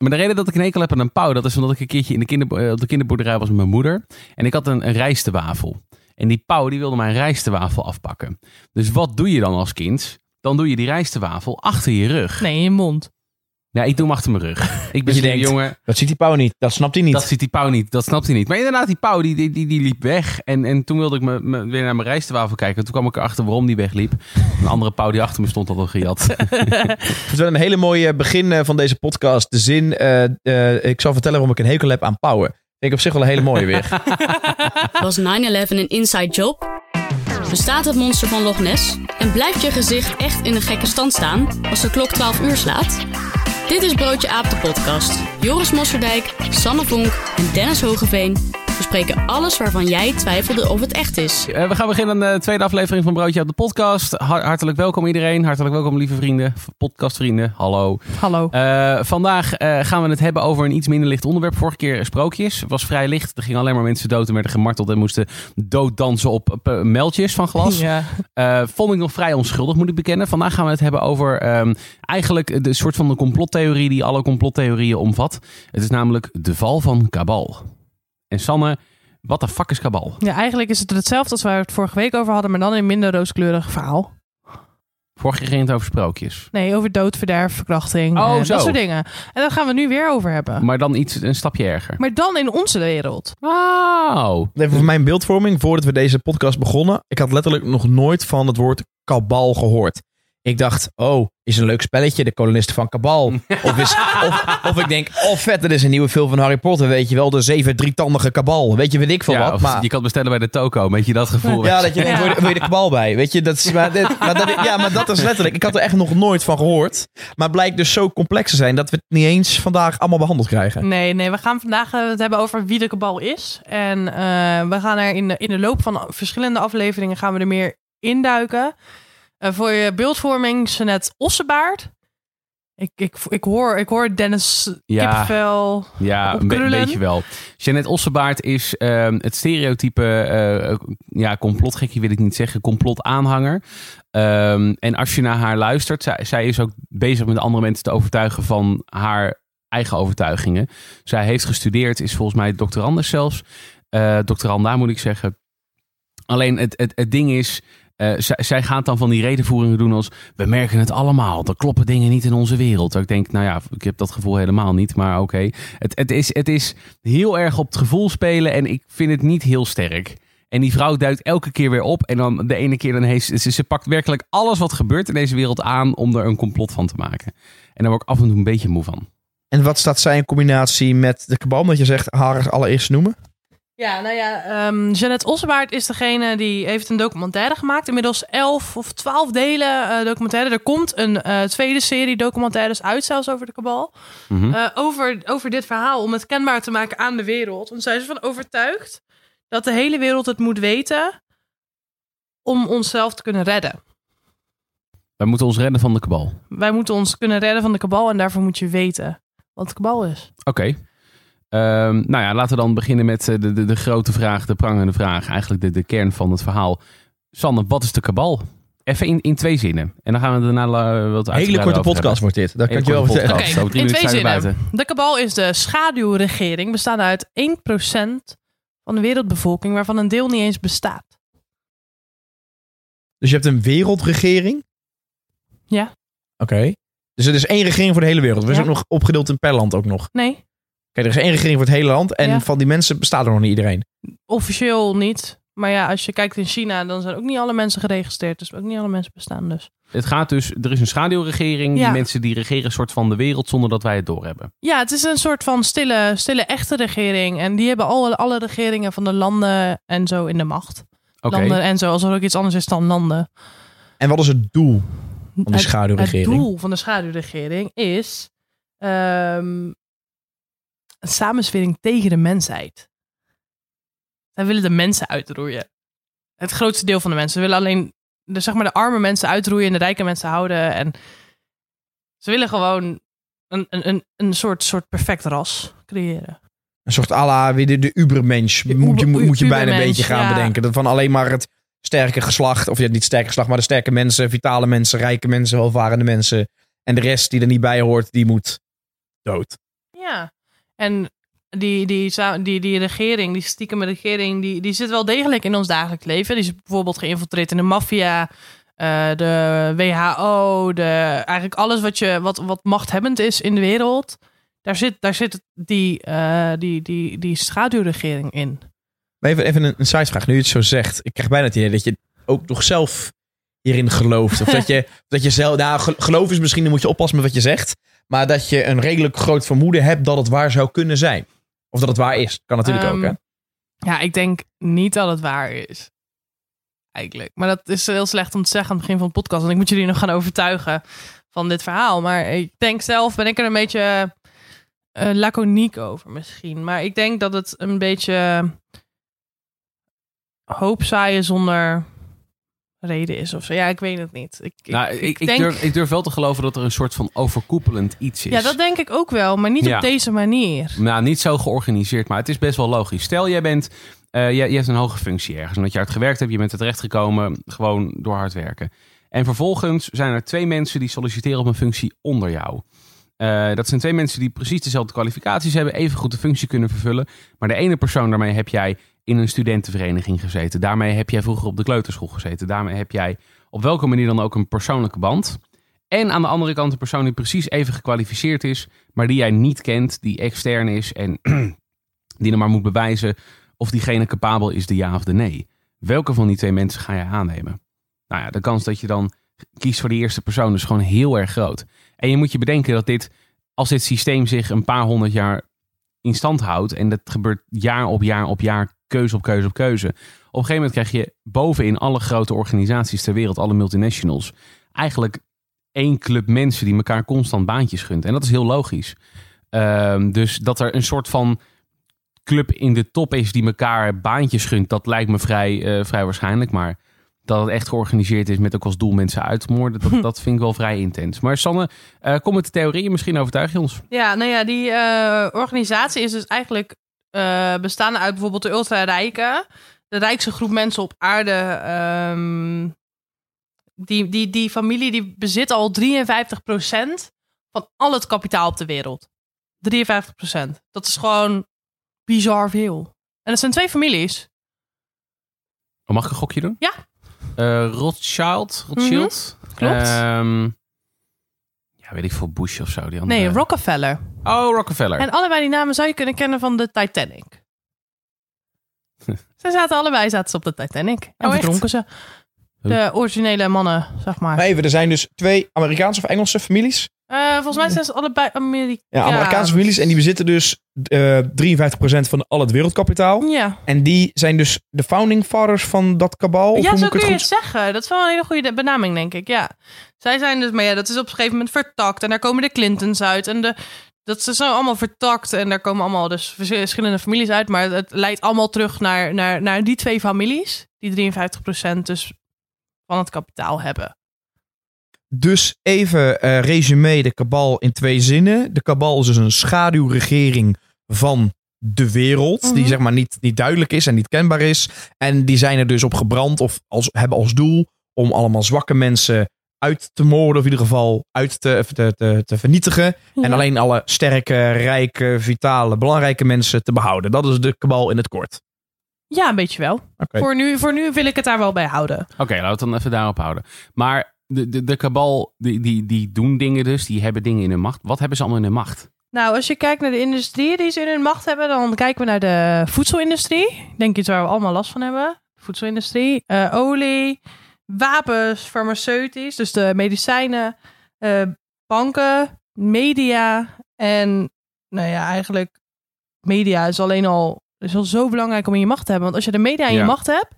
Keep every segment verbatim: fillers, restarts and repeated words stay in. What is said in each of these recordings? Maar de reden dat ik een hekel heb aan een pauw, dat is omdat ik een keertje in de kinder, op de kinderboerderij was met mijn moeder. En ik had een, een rijstewafel. En die pauw die wilde mijn rijstewafel afpakken. Dus wat doe je dan als kind? Dan doe je die rijstewafel achter je rug. Nee, in je mond. Ja, ik doe hem achter mijn rug. Ik ben je denkt, jongen. Dat ziet die pauw niet. Dat snapt hij niet. Dat ziet die pauw niet. Dat snapt hij niet. Maar inderdaad, die pauw die, die, die, die liep weg. En, en toen wilde ik me, me, weer naar mijn rijstewafel kijken. Toen kwam ik erachter waarom die wegliep. Een andere pauw die achter me stond had al gejat. Het is wel een hele mooie begin van deze podcast. De zin, uh, uh, ik zal vertellen waarom ik een hekel heb aan pauwen. Ik op zich wel een hele mooie weer. Was nine eleven een inside job? Bestaat het monster van Loch Ness? En blijft je gezicht echt in een gekke stand staan als de klok twaalf uur slaat? Dit is Broodje Aap, de podcast. Joris Mosserdijk, Sanne Vonk en Dennis Hogeveen bespreken alles waarvan jij twijfelde of het echt is. We gaan beginnen aan de tweede aflevering van Broodje Aap, de podcast. Hartelijk welkom iedereen. Hartelijk welkom lieve vrienden, podcastvrienden. Hallo. Hallo. Uh, vandaag uh, gaan we het hebben over een iets minder licht onderwerp. Vorige keer sprookjes. Het was vrij licht. Er gingen alleen maar mensen dood en werden gemarteld en moesten dooddansen op uh, muiltjes van glas. Ja. Uh, vond ik nog vrij onschuldig, moet ik bekennen. Vandaag gaan we het hebben over um, eigenlijk de soort van de complottheorie die alle complottheorieën omvat. Het is namelijk de val van Cabal. En Sanne, wat de fuck is Cabal? Ja, eigenlijk is het hetzelfde als waar we het vorige week over hadden, maar dan in een minder rooskleurig verhaal. Vorige keer ging het over sprookjes. Nee, over dood, verderf, verkrachting. Oh, eh, dat soort dingen. En daar gaan we nu weer over hebben. Maar dan iets een stapje erger. Maar dan in onze wereld. Wauw. Even voor mijn beeldvorming, voordat we deze podcast begonnen. Ik had letterlijk nog nooit van het woord Cabal gehoord. Ik dacht, oh, is een leuk spelletje, de kolonisten van Cabal. Of, is, of, of ik denk, oh vet, er is een nieuwe film van Harry Potter, weet je wel. De zeven drietandige Cabal, weet je, weet ik veel ja, wat. Maar... je kan het bestellen bij de toko, weet je, dat gevoel. Ja, dat je denkt, ja. wil je de Cabal bij? Weet je, dat is, maar, dit, maar dat, ja, maar dat is letterlijk, ik had er echt nog nooit van gehoord. Maar het blijkt dus zo complex te zijn dat we het niet eens vandaag allemaal behandeld krijgen. Nee, nee, we gaan vandaag het hebben over wie de Cabal is. En uh, we gaan er in de, in de loop van verschillende afleveringen gaan we er meer induiken. Uh, voor je beeldvorming, Janet Ossebaard. Ik, ik, ik, hoor, ik hoor Dennis ja, kipvel Ja, een be- beetje wel. Janet Ossebaard is uh, het stereotype uh, ja, complotgekkie, wil ik niet zeggen, complotaanhanger. Um, en als je naar haar luistert, zij, zij is ook bezig met andere mensen te overtuigen van haar eigen overtuigingen. Zij heeft gestudeerd, is volgens mij doctorandus zelfs. Uh, doctoranda moet ik zeggen. Alleen het, het, het ding is... Uh, z- zij gaat dan van die redenvoeringen doen als... we merken het allemaal, er kloppen dingen niet in onze wereld. Ik denk, nou ja, ik heb dat gevoel helemaal niet, maar oké. Okay. Het, het, is, het is heel erg op het gevoel spelen en ik vind het niet heel sterk. En die vrouw duikt elke keer weer op en dan de ene keer... dan heeft ze, ze pakt werkelijk alles wat gebeurt in deze wereld aan... om er een complot van te maken. En daar word ik af en toe een beetje moe van. En wat staat zij in combinatie met de Cabal? Dat je zegt, haar allereerst noemen? Ja, nou ja, um, Janet Ossebaard is degene die heeft een documentaire gemaakt. Inmiddels elf of twaalf delen uh, documentaire. Er komt een uh, tweede serie documentaires uit, zelfs over de Cabal. Mm-hmm. Uh, over, over dit verhaal, om het kenbaar te maken aan de wereld. Want zij is ervan overtuigd dat de hele wereld het moet weten om onszelf te kunnen redden. Wij moeten ons redden van de Cabal. Wij moeten ons kunnen redden van de Cabal en daarvoor moet je weten wat de Cabal is. Oké. Okay. Um, nou ja, laten we dan beginnen met de, de, de grote vraag, de prangende vraag. Eigenlijk de, de kern van het verhaal. Sanne, wat is de Cabal? Even in, in twee zinnen. En dan gaan we daarna uh, wat uitgebreider. Hele korte podcast wordt dit. Dat kan je wel vertellen. Oké, okay, in twee zinnen. De Cabal is de schaduwregering, bestaande uit één procent van de wereldbevolking, waarvan een deel niet eens bestaat. Dus je hebt een wereldregering? Ja. Oké. Okay. Dus er is één regering voor de hele wereld. We ja. zijn ook nog opgedeeld in per land ook nog. Nee. Oké, okay, er is één regering voor het hele land en ja. van die mensen bestaat er nog niet iedereen. Officieel niet. Maar ja, als je kijkt in China, dan zijn ook niet alle mensen geregistreerd. Dus ook niet alle mensen bestaan dus. Het gaat dus, er is een schaduwregering. Ja. Die mensen die regeren een soort van de wereld zonder dat wij het doorhebben. Ja, het is een soort van stille, stille echte regering. En die hebben alle, alle regeringen van de landen en zo in de macht. Okay. Landen en zo, als er ook iets anders is dan landen. En wat is het doel van de het, schaduwregering? Het doel van de schaduwregering is... Um, een samenzwering tegen de mensheid. Zij willen de mensen uitroeien. Het grootste deel van de mensen. Ze willen alleen de, zeg maar, de arme mensen uitroeien en de rijke mensen houden. En ze willen gewoon een, een, een soort, soort perfect ras creëren. Een soort à la de, de ubermensch. Moet je, moet, u, moet je bijna een beetje gaan ja. bedenken. Dat van alleen maar het sterke geslacht. Of ja, niet het sterke geslacht, maar de sterke mensen. Vitale mensen, rijke mensen, welvarende mensen. En de rest die er niet bij hoort, die moet dood. Ja, en die, die, die, die regering, die stiekeme regering, die, die zit wel degelijk in ons dagelijks leven. Die is bijvoorbeeld geïnfiltreerd in de maffia, uh, de W H O, de, eigenlijk alles wat, je, wat, wat machthebbend is in de wereld. Daar zit, daar zit die, uh, die, die, die schaduwregering in. Maar even, even een, een sidevraag. Nu je het zo zegt, ik krijg bijna het idee dat je ook nog zelf hierin gelooft. Of dat je, dat je zelf, nou, geloof is misschien, dan moet je oppassen met wat je zegt. Maar dat je een redelijk groot vermoeden hebt dat het waar zou kunnen zijn. Of dat het waar is. Kan natuurlijk um, ook, hè? Ja, ik denk niet dat het waar is. Eigenlijk. Maar dat is heel slecht om te zeggen aan het begin van de podcast. Want ik moet jullie nog gaan overtuigen van dit verhaal. Maar ik denk zelf, ben ik er een beetje uh, laconiek over misschien. Maar ik denk dat het een beetje hoop zaaien zonder reden is of zo. Ja, ik weet het niet. Ik, nou, ik, ik, denk... ik, durf, ik durf wel te geloven dat er een soort van overkoepelend iets is. Ja, dat denk ik ook wel, maar niet ja. op deze manier. Nou, niet zo georganiseerd, maar het is best wel logisch. Stel, jij bent, uh, je, je hebt een hoge functie ergens, omdat je hard gewerkt hebt, je bent er terecht gekomen, gewoon door hard werken. En vervolgens zijn er twee mensen die solliciteren op een functie onder jou. Uh, dat zijn twee mensen die precies dezelfde kwalificaties hebben, even goed de functie kunnen vervullen, maar de ene persoon, daarmee heb jij in een studentenvereniging gezeten. Daarmee heb jij vroeger op de kleuterschool gezeten. Daarmee heb jij op welke manier dan ook een persoonlijke band. En aan de andere kant een persoon die precies even gekwalificeerd is, maar die jij niet kent, die extern is en die dan maar moet bewijzen of diegene capabel is, de ja of de nee. Welke van die twee mensen ga je aannemen? Nou ja, de kans dat je dan kiest voor de eerste persoon is gewoon heel erg groot. En je moet je bedenken dat dit, als dit systeem zich een paar honderd jaar in stand houdt, en dat gebeurt jaar op jaar op jaar, keuze op keuze op keuze. Op een gegeven moment krijg je bovenin alle grote organisaties ter wereld, alle multinationals, eigenlijk één club mensen die elkaar constant baantjes gunt. En dat is heel logisch. Um, dus dat er een soort van club in de top is die elkaar baantjes gunt, dat lijkt me vrij, uh, vrij waarschijnlijk. Maar dat het echt georganiseerd is met ook als doel mensen uit te moorden, dat, dat vind ik wel vrij intens. Maar Sanne, uh, kom met de theorieën, misschien overtuig je ons. Ja, nou ja, die uh, organisatie is dus eigenlijk Uh, bestaan uit bijvoorbeeld de ultrarijken, de rijkste groep mensen op aarde. Um, die, die, die familie die bezit al drieënvijftig procent van al het kapitaal op de wereld. drieënvijftig procent. Dat is gewoon bizar veel. En dat zijn twee families. Oh, mag ik een gokje doen? Ja. Uh, Rothschild. Rothschild. Mm-hmm. Klopt. Um, weet ik veel, Bush of zo. Die andere... Nee, Rockefeller. Oh, Rockefeller. En allebei die namen zou je kunnen kennen van de Titanic. Ze zaten allebei zaten ze op de Titanic. En oh, verdronken ze. De originele mannen, zeg maar. Maar even, er zijn dus twee Amerikaanse of Engelse families. Uh, volgens mij zijn ze allebei Amerikaans. Ja, Amerikaanse families. En die bezitten dus uh, drieënvijftig procent van al het wereldkapitaal. Ja. En die zijn dus de founding fathers van dat kabal. Ja, zo kun je het zeggen. Dat is wel een hele goede benaming, denk ik. Ja. Zij zijn dus, maar ja, dat is op een gegeven moment vertakt. En daar komen de Clintons uit. En de, dat is zo allemaal vertakt. En daar komen allemaal dus verschillende families uit. Maar het leidt allemaal terug naar, naar, naar die twee families. Die drieënvijftig procent dus van het kapitaal hebben. Dus even uh, resume de kabal in twee zinnen. De kabal is dus een schaduwregering van de wereld. Mm-hmm. Die zeg maar niet, niet duidelijk is en niet kenbaar is. En die zijn er dus op gebrand of als, hebben als doel om allemaal zwakke mensen uit te moorden. Of in ieder geval uit te, te, te, te vernietigen. Ja. En alleen alle sterke, rijke, vitale, belangrijke mensen te behouden. Dat is de kabal in het kort. Ja, een beetje wel. Okay. Voor nu, voor nu wil ik het daar wel bij houden. Oké, okay, laten we het dan even daarop houden. Maar De, de, de kabal, die, die, die doen dingen dus, die hebben dingen in hun macht. Wat hebben ze allemaal in hun macht? Nou, als je kijkt naar de industrieën die ze in hun macht hebben, dan kijken we naar de voedselindustrie. Ik denk iets waar we allemaal last van hebben. Voedselindustrie, uh, olie, wapens, farmaceutisch, dus de medicijnen, uh, banken, media. En nou ja, eigenlijk media is alleen al, is al zo belangrijk om in je macht te hebben. Want als je de media in ja. je macht hebt,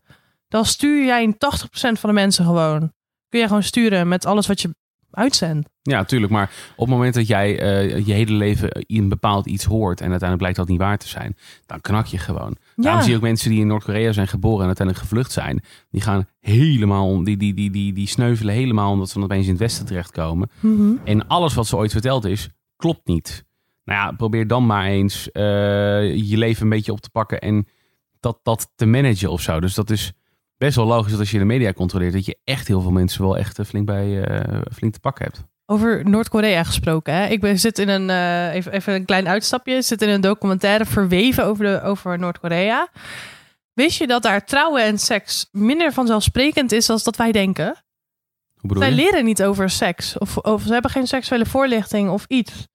dan stuur jij in tachtig procent van de mensen gewoon. Kun je gewoon sturen met alles wat je uitzendt. Ja, tuurlijk. Maar op het moment dat jij uh, je hele leven een bepaald iets hoort en uiteindelijk blijkt dat niet waar te zijn, dan knak je gewoon. Ja. Daarom zie je ook mensen die in Noord-Korea zijn geboren en uiteindelijk gevlucht zijn. Die gaan helemaal, die, die, die, die, die sneuvelen helemaal omdat ze dan opeens in het Westen terechtkomen. Mm-hmm. En alles wat ze ooit verteld is, klopt niet. Nou ja, probeer dan maar eens uh, je leven een beetje op te pakken en dat, dat te managen of zo. Dus dat is best wel logisch dat als je de media controleert, dat je echt heel veel mensen wel echt flink, bij, uh, flink te pakken hebt. Over Noord-Korea gesproken. Hè? Ik ben, zit in een, uh, even, even een klein uitstapje. Zit in een documentaire verweven over, de, over Noord-Korea. Wist je dat daar trouwen en seks minder vanzelfsprekend is dan dat wij denken? Wij leren niet over seks. Of, of ze hebben geen seksuele voorlichting of iets.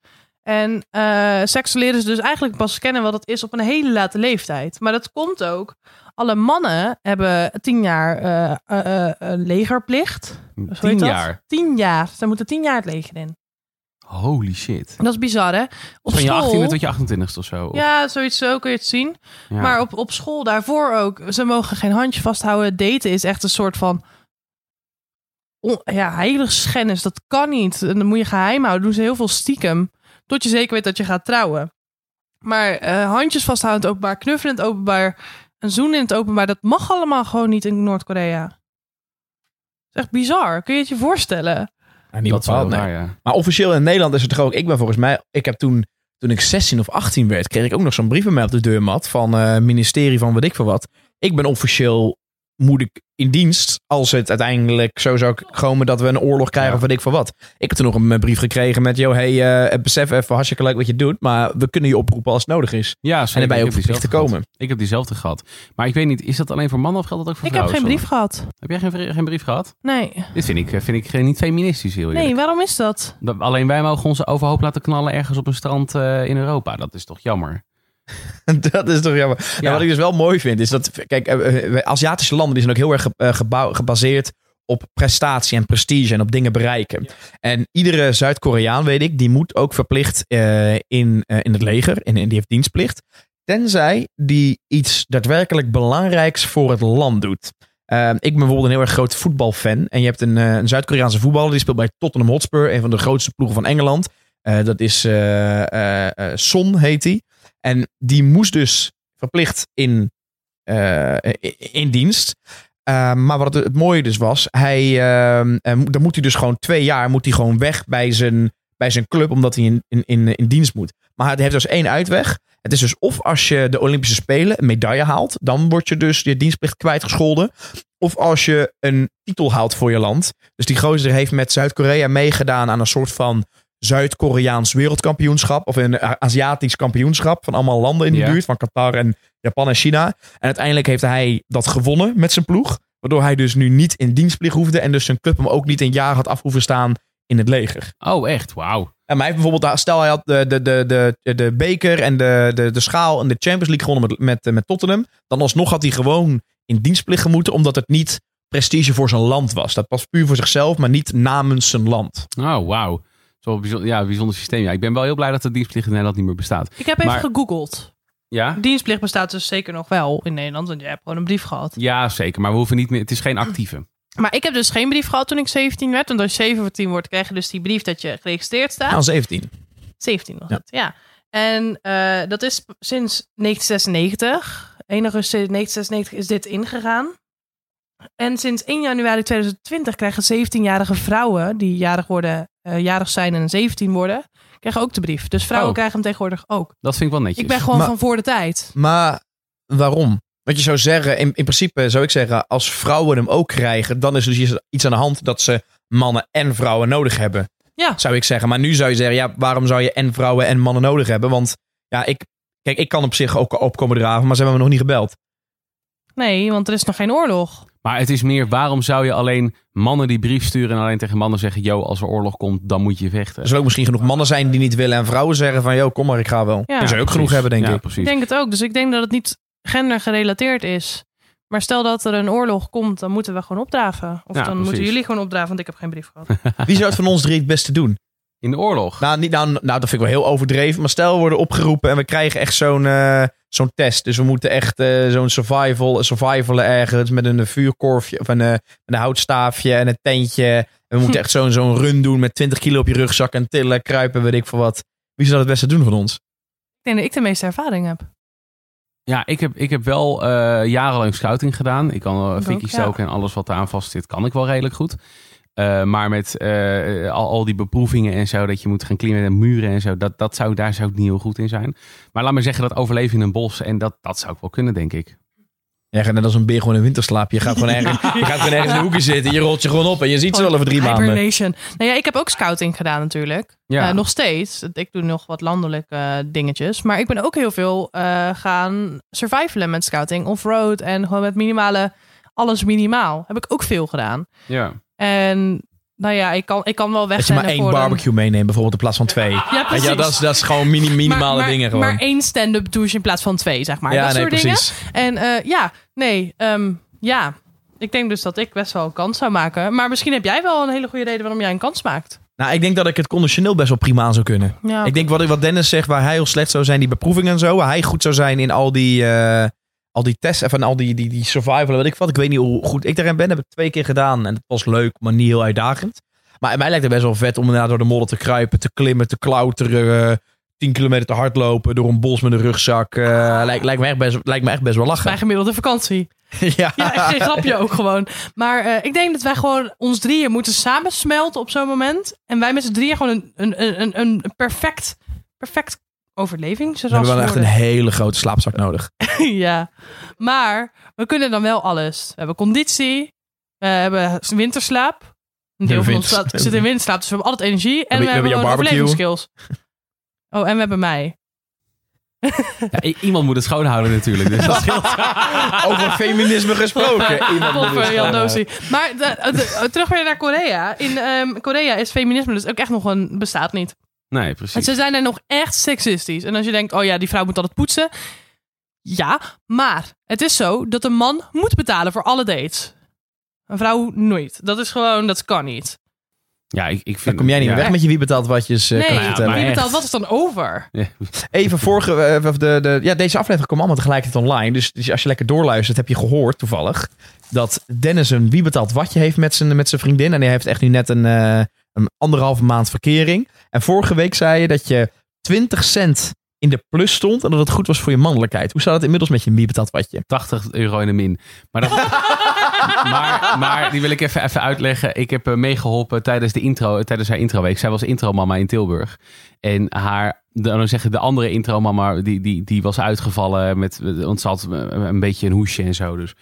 En uh, seks leren ze dus eigenlijk pas kennen wat het is op een hele late leeftijd. Maar dat komt ook. Alle mannen hebben tien jaar uh, uh, uh, legerplicht. Zo tien jaar? Dat? Tien jaar. Ze moeten tien jaar het leger in. Holy shit. Dat is bizar, hè? Op van school, je achttiende tot je achtentwintigste of zo? Of? Ja, zoiets zo kun je het zien. Ja. Maar op, op school daarvoor ook. Ze mogen geen handje vasthouden. Daten is echt een soort van... On, ja, heiligschennis. Dat kan niet. En dan moet je geheim houden. Doen ze heel veel stiekem. Tot je zeker weet dat je gaat trouwen. Maar uh, handjes vasthoudend openbaar, knuffelen in het openbaar, een zoen in het openbaar, dat mag allemaal gewoon niet in Noord-Korea. Dat is echt bizar. Kun je het je voorstellen? Ja, niet dat bepaald, nee. Maar, ja. Maar officieel in Nederland is het toch ook... Ik ben volgens mij... Ik heb toen, toen ik zestien of achttien werd, kreeg ik ook nog zo'n brief bij mij op de deurmat van het uh, ministerie van weet ik veel wat. Ik ben officieel... moet ik in dienst, als het uiteindelijk zo zou komen dat we een oorlog krijgen, ja, of weet ik van wat. Ik heb toen nog een brief gekregen met, joh, hey, uh, besef even hartstikke leuk wat je doet, maar we kunnen je oproepen als het nodig is. Ja, en dan ben je ook verplicht te komen. Gehad. Ik heb diezelfde gehad. Maar ik weet niet, is dat alleen voor mannen of geldt dat ook voor ik vrouwen? Ik heb geen brief gehad. Heb jij geen, geen brief gehad? Nee. Dit vind ik, vind ik niet feministisch, heel eerlijk. Nee, waarom is dat? Alleen wij mogen onze overhoop laten knallen ergens op een strand uh, in Europa. Dat is toch jammer. Dat is toch jammer. Ja. Nou, wat ik dus wel mooi vind is dat... Kijk, Aziatische landen die zijn ook heel erg gebouw, gebaseerd op prestatie en prestige en op dingen bereiken. Ja. En iedere Zuid-Koreaan, weet ik, die moet ook verplicht uh, in, uh, in het leger. En die heeft dienstplicht. Tenzij die iets daadwerkelijk belangrijks voor het land doet. Uh, ik ben bijvoorbeeld een heel erg groot voetbalfan. En je hebt een, uh, een Zuid-Koreaanse voetballer. Die speelt bij Tottenham Hotspur. Een van de grootste ploegen van Engeland. Uh, dat is uh, uh, Son, heet hij. En die moest dus verplicht in, uh, in dienst. Uh, maar wat het, het mooie dus was, hij, uh, dan moet hij dus gewoon twee jaar moet hij gewoon weg bij zijn, bij zijn club, omdat hij in, in, in, in dienst moet. Maar hij heeft dus één uitweg. Het is dus of als je de Olympische Spelen een medaille haalt, dan word je dus je dienstplicht kwijtgescholden. Of als je een titel haalt voor je land. Dus die gozer heeft met Zuid-Korea meegedaan aan een soort van Zuid-Koreaans wereldkampioenschap of een Aziatisch kampioenschap van allemaal landen in de, ja, buurt, van Qatar en Japan en China. En uiteindelijk heeft hij dat gewonnen met zijn ploeg, waardoor hij dus nu niet in dienstplicht hoefde en dus zijn club hem ook niet een jaar had af hoeven staan in het leger. Oh, echt? Wauw. En hij heeft bijvoorbeeld, stel hij had de, de, de, de, de beker en de, de, de schaal en de Champions League gewonnen met, met, met Tottenham, dan alsnog had hij gewoon in dienstplicht gemoeten, omdat het niet prestige voor zijn land was. Dat was puur voor zichzelf, maar niet namens zijn land. Oh, wauw. Ja, bijzonder systeem. Ja, ik ben wel heel blij dat de dienstplicht in Nederland niet meer bestaat. Ik heb even maar... gegoogeld. Ja? Dienstplicht bestaat dus zeker nog wel in Nederland, want je hebt gewoon een brief gehad. Ja, zeker. Maar we hoeven niet meer. Het is geen actieve. Maar ik heb dus geen brief gehad toen ik zeventien werd. Want als je zeventien wordt, krijg je dus die brief dat je geregistreerd staat. Nou, zeventien. zeventien was het, ja. ja. En uh, dat is sinds negentien zesennegentig. één augustus negentien zesennegentig is dit ingegaan. En sinds één januari tweeduizend twintig krijgen zeventienjarige vrouwen die jarig worden, uh, jarig zijn en zeventien worden, krijgen ook de brief. Dus vrouwen oh. krijgen hem tegenwoordig ook. Dat vind ik wel netjes. Ik ben gewoon maar, van voor de tijd. Maar waarom? Want je zou zeggen, in, in principe zou ik zeggen, als vrouwen hem ook krijgen, dan is er dus iets aan de hand dat ze mannen en vrouwen nodig hebben. Ja. Zou ik zeggen. Maar nu zou je zeggen, ja, waarom zou je en vrouwen en mannen nodig hebben? Want ja, ik, kijk, ik kan op zich ook opkomen draven, maar ze hebben me nog niet gebeld. Nee, want er is nog geen oorlog. Maar het is meer, waarom zou je alleen mannen die brief sturen en alleen tegen mannen zeggen, yo, als er oorlog komt, dan moet je vechten. Er zullen ook misschien genoeg mannen zijn die niet willen en vrouwen zeggen van, yo, kom maar, ik ga wel. Ja, er zou ook genoeg hebben, denk ja, ik. Precies. Ik denk het ook. Dus ik denk dat het niet gendergerelateerd is. Maar stel dat er een oorlog komt, dan moeten we gewoon opdraven. Of ja, dan precies. moeten jullie gewoon opdraven, want ik heb geen brief gehad. Wie zou het van ons drie het beste doen? In de oorlog? Nou, niet, nou, nou, dat vind ik wel heel overdreven. Maar stel, we worden opgeroepen en we krijgen echt zo'n uh, zo'n test. Dus we moeten echt uh, zo'n survival, survivalen ergens met een vuurkorfje of een, uh, een houtstaafje en een tentje. En we moeten echt zo'n zo'n run doen met twintig kilo op je rugzak en tillen, kruipen, weet ik veel wat. Wie zou dat het beste doen van ons? Ik denk dat ik de meeste ervaring heb. Ja, ik heb, ik heb wel uh, jarenlang scouting gedaan. Ik kan uh, fikkie stoken ja. en alles wat eraan vast zit, kan ik wel redelijk goed. Uh, maar met uh, al, al die beproevingen en zo, dat je moet gaan klimmen en muren en zo, dat, dat zou, daar zou ik niet heel goed in zijn. Maar laat maar zeggen dat overleven in een bos, en dat, dat zou ik wel kunnen, denk ik. Ja, net als een beer gewoon een winterslaap. Je gaat gewoon ergens, je gaat gewoon ergens in de hoeken zitten. Je rolt je gewoon op en je ziet ze wel over drie maanden. Hibernation. Nou ja, ik heb ook scouting gedaan natuurlijk. Ja. Uh, nog steeds. Ik doe nog wat landelijke dingetjes. Maar ik ben ook heel veel uh, gaan survivalen met scouting. Off-road en gewoon met minimale... Alles minimaal. Heb ik ook veel gedaan. Ja. En... Nou ja, ik kan, ik kan wel weg. Dat je maar één barbecue een... meeneemt, bijvoorbeeld in plaats van twee. Ja, precies. Ja, dat, is, dat is gewoon mini, minimale maar, maar, dingen gewoon. Maar één stand-up douche in plaats van twee, zeg maar. Ja, dat nee, soort precies. dingen. En uh, ja, nee, um, ja. Ik denk dus dat ik best wel een kans zou maken. Maar misschien heb jij wel een hele goede reden waarom jij een kans maakt. Nou, ik denk dat ik het conditioneel best wel prima aan zou kunnen. Ja, ik denk wat, wat Dennis zegt, waar hij heel slecht zou zijn, die beproevingen en zo. Waar hij goed zou zijn in al die... Uh, Al die tests en al die, die, die survival, weet ik wat. Ik weet niet hoe goed ik daarin ben. Heb ik twee keer gedaan. En het was leuk, maar niet heel uitdagend. Maar mij lijkt het best wel vet om inderdaad door de modder te kruipen, te klimmen, te klauteren. Uh, tien kilometer te hardlopen. Door een bos met een rugzak. Uh, ah. lijkt, lijkt, me echt best, lijkt me echt best wel lachen. Bij gemiddelde vakantie. ja. ja, echt geen grapje ook gewoon. Maar uh, ik denk dat wij gewoon ons drieën moeten samensmelten op zo'n moment. En wij met z'n drieën gewoon een, een, een, een perfect... perfect overleving. We hebben wel echt een hele grote slaapzak nodig. ja, maar we kunnen dan wel alles. We hebben conditie, we hebben winterslaap. Een deel van ons slaap, zit in winterslaap, dus we hebben altijd energie. En we, we hebben, hebben overlevingsskills. Oh, en we hebben mij. Ja, iemand moet het schoonhouden natuurlijk. Dus dat scheelt. Over feminisme gesproken. Iemand Poffer, moet het schoonhouden. Maar de, de, terug weer naar Korea. In um, Korea is feminisme dus ook echt nog een... bestaat niet. Nee, precies. En ze zijn er nog echt seksistisch. En als je denkt, oh ja, die vrouw moet altijd poetsen. Ja, maar het is zo dat een man moet betalen voor alle dates. Een vrouw nooit. Dat is gewoon, dat kan niet. Ja, ik, ik vind... Dan kom jij niet ja. weg met je wie betaalt watjes. Uh, nee, kan ja, maar wie betaalt echt. Wat is dan over? Ja. Even vorige... Uh, de, de, ja, deze aflevering kwam allemaal tegelijkertijd online. Dus, dus als je lekker doorluistert, heb je gehoord toevallig... dat Dennis een wie betaalt watje heeft met zijn, met zijn vriendin. En hij heeft echt nu net een... Uh, Een anderhalve maand verkering. En vorige week zei je dat je twintig cent in de plus stond. En dat het goed was voor je mannelijkheid. Hoe staat het inmiddels met je wie betaalt watje? tachtig euro in de min. Maar, dat... maar, maar die wil ik even, even uitleggen. Ik heb meegeholpen tijdens de intro, tijdens haar introweek. Zij was intromama in Tilburg. En haar, dan zeggen de andere intromama, die, die, die was uitgevallen. Met, want ze had een beetje een hoesje en zo. Dus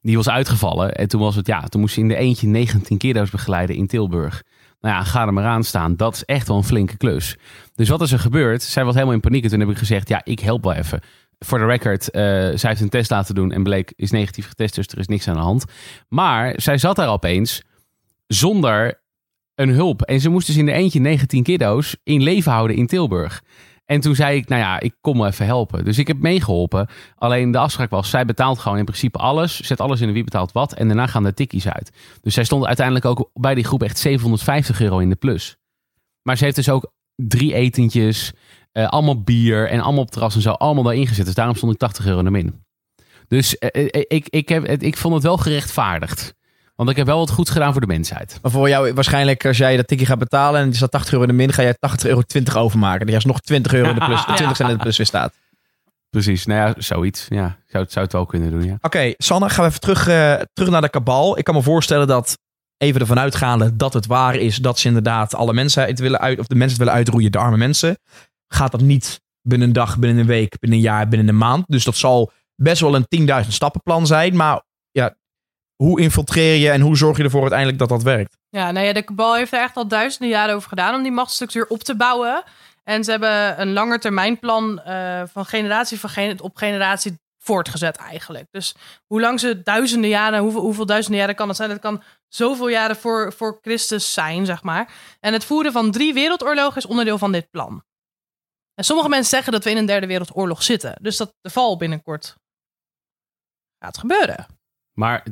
die was uitgevallen. En toen was het, ja, toen moest ze in de eentje negentien kiddo's begeleiden in Tilburg. Nou ja, ga er maar aan staan. Dat is echt wel een flinke klus. Dus wat is er gebeurd? Zij was helemaal in paniek. En toen heb ik gezegd, ja, ik help wel even. Voor de record, uh, zij heeft een test laten doen en bleek, is negatief getest. Dus er is niks aan de hand. Maar zij zat daar opeens zonder een hulp. En ze moest dus in de eentje negentien kiddo's in leven houden in Tilburg. En toen zei ik, nou ja, ik kom even helpen. Dus ik heb meegeholpen. Alleen de afspraak was, zij betaalt gewoon in principe alles. Zet alles in de wie betaalt wat. En daarna gaan de tikkies uit. Dus zij stond uiteindelijk ook bij die groep echt zevenhonderdvijftig euro in de plus. Maar ze heeft dus ook drie etentjes. Uh, allemaal bier en allemaal op terras en zo. Allemaal daarin gezet. Dus daarom stond ik tachtig euro in de min. Dus uh, ik, ik, heb, ik vond het wel gerechtvaardigd. Want ik heb wel wat goeds gedaan voor de mensheid. Maar voor jou waarschijnlijk, als jij dat tikkie gaat betalen... en die staat tachtig euro in de min, ga jij tachtig euro twintig overmaken. Dat je nog twintig euro in de plus, ja. twintig cent in de plus weer staat. Precies, nou ja, zoiets. Ja, zou, zou het wel kunnen doen, ja. Oké, okay, Sanne, gaan we even terug, uh, terug naar de kabal. Ik kan me voorstellen dat, even ervan uitgaande dat het waar is... dat ze inderdaad alle mensheid willen uit... of de mensen willen uitroeien, de arme mensen. Gaat dat niet binnen een dag, binnen een week, binnen een jaar, binnen een maand. Dus dat zal best wel een tienduizend stappenplan zijn, maar... ja. Hoe infiltreer je en hoe zorg je ervoor uiteindelijk dat dat werkt? Ja, nou ja, de kabal heeft er echt al duizenden jaren over gedaan... om die machtsstructuur op te bouwen. En ze hebben een langetermijnplan uh, van generatie van gen- op generatie voortgezet eigenlijk. Dus hoe lang ze duizenden jaren, hoeveel, hoeveel duizenden jaren kan dat zijn? Dat kan zoveel jaren voor, voor Christus zijn, zeg maar. En het voeren van drie wereldoorlogen is onderdeel van dit plan. En sommige mensen zeggen dat we in een derde wereldoorlog zitten. Dus dat de val binnenkort gaat gebeuren. Maar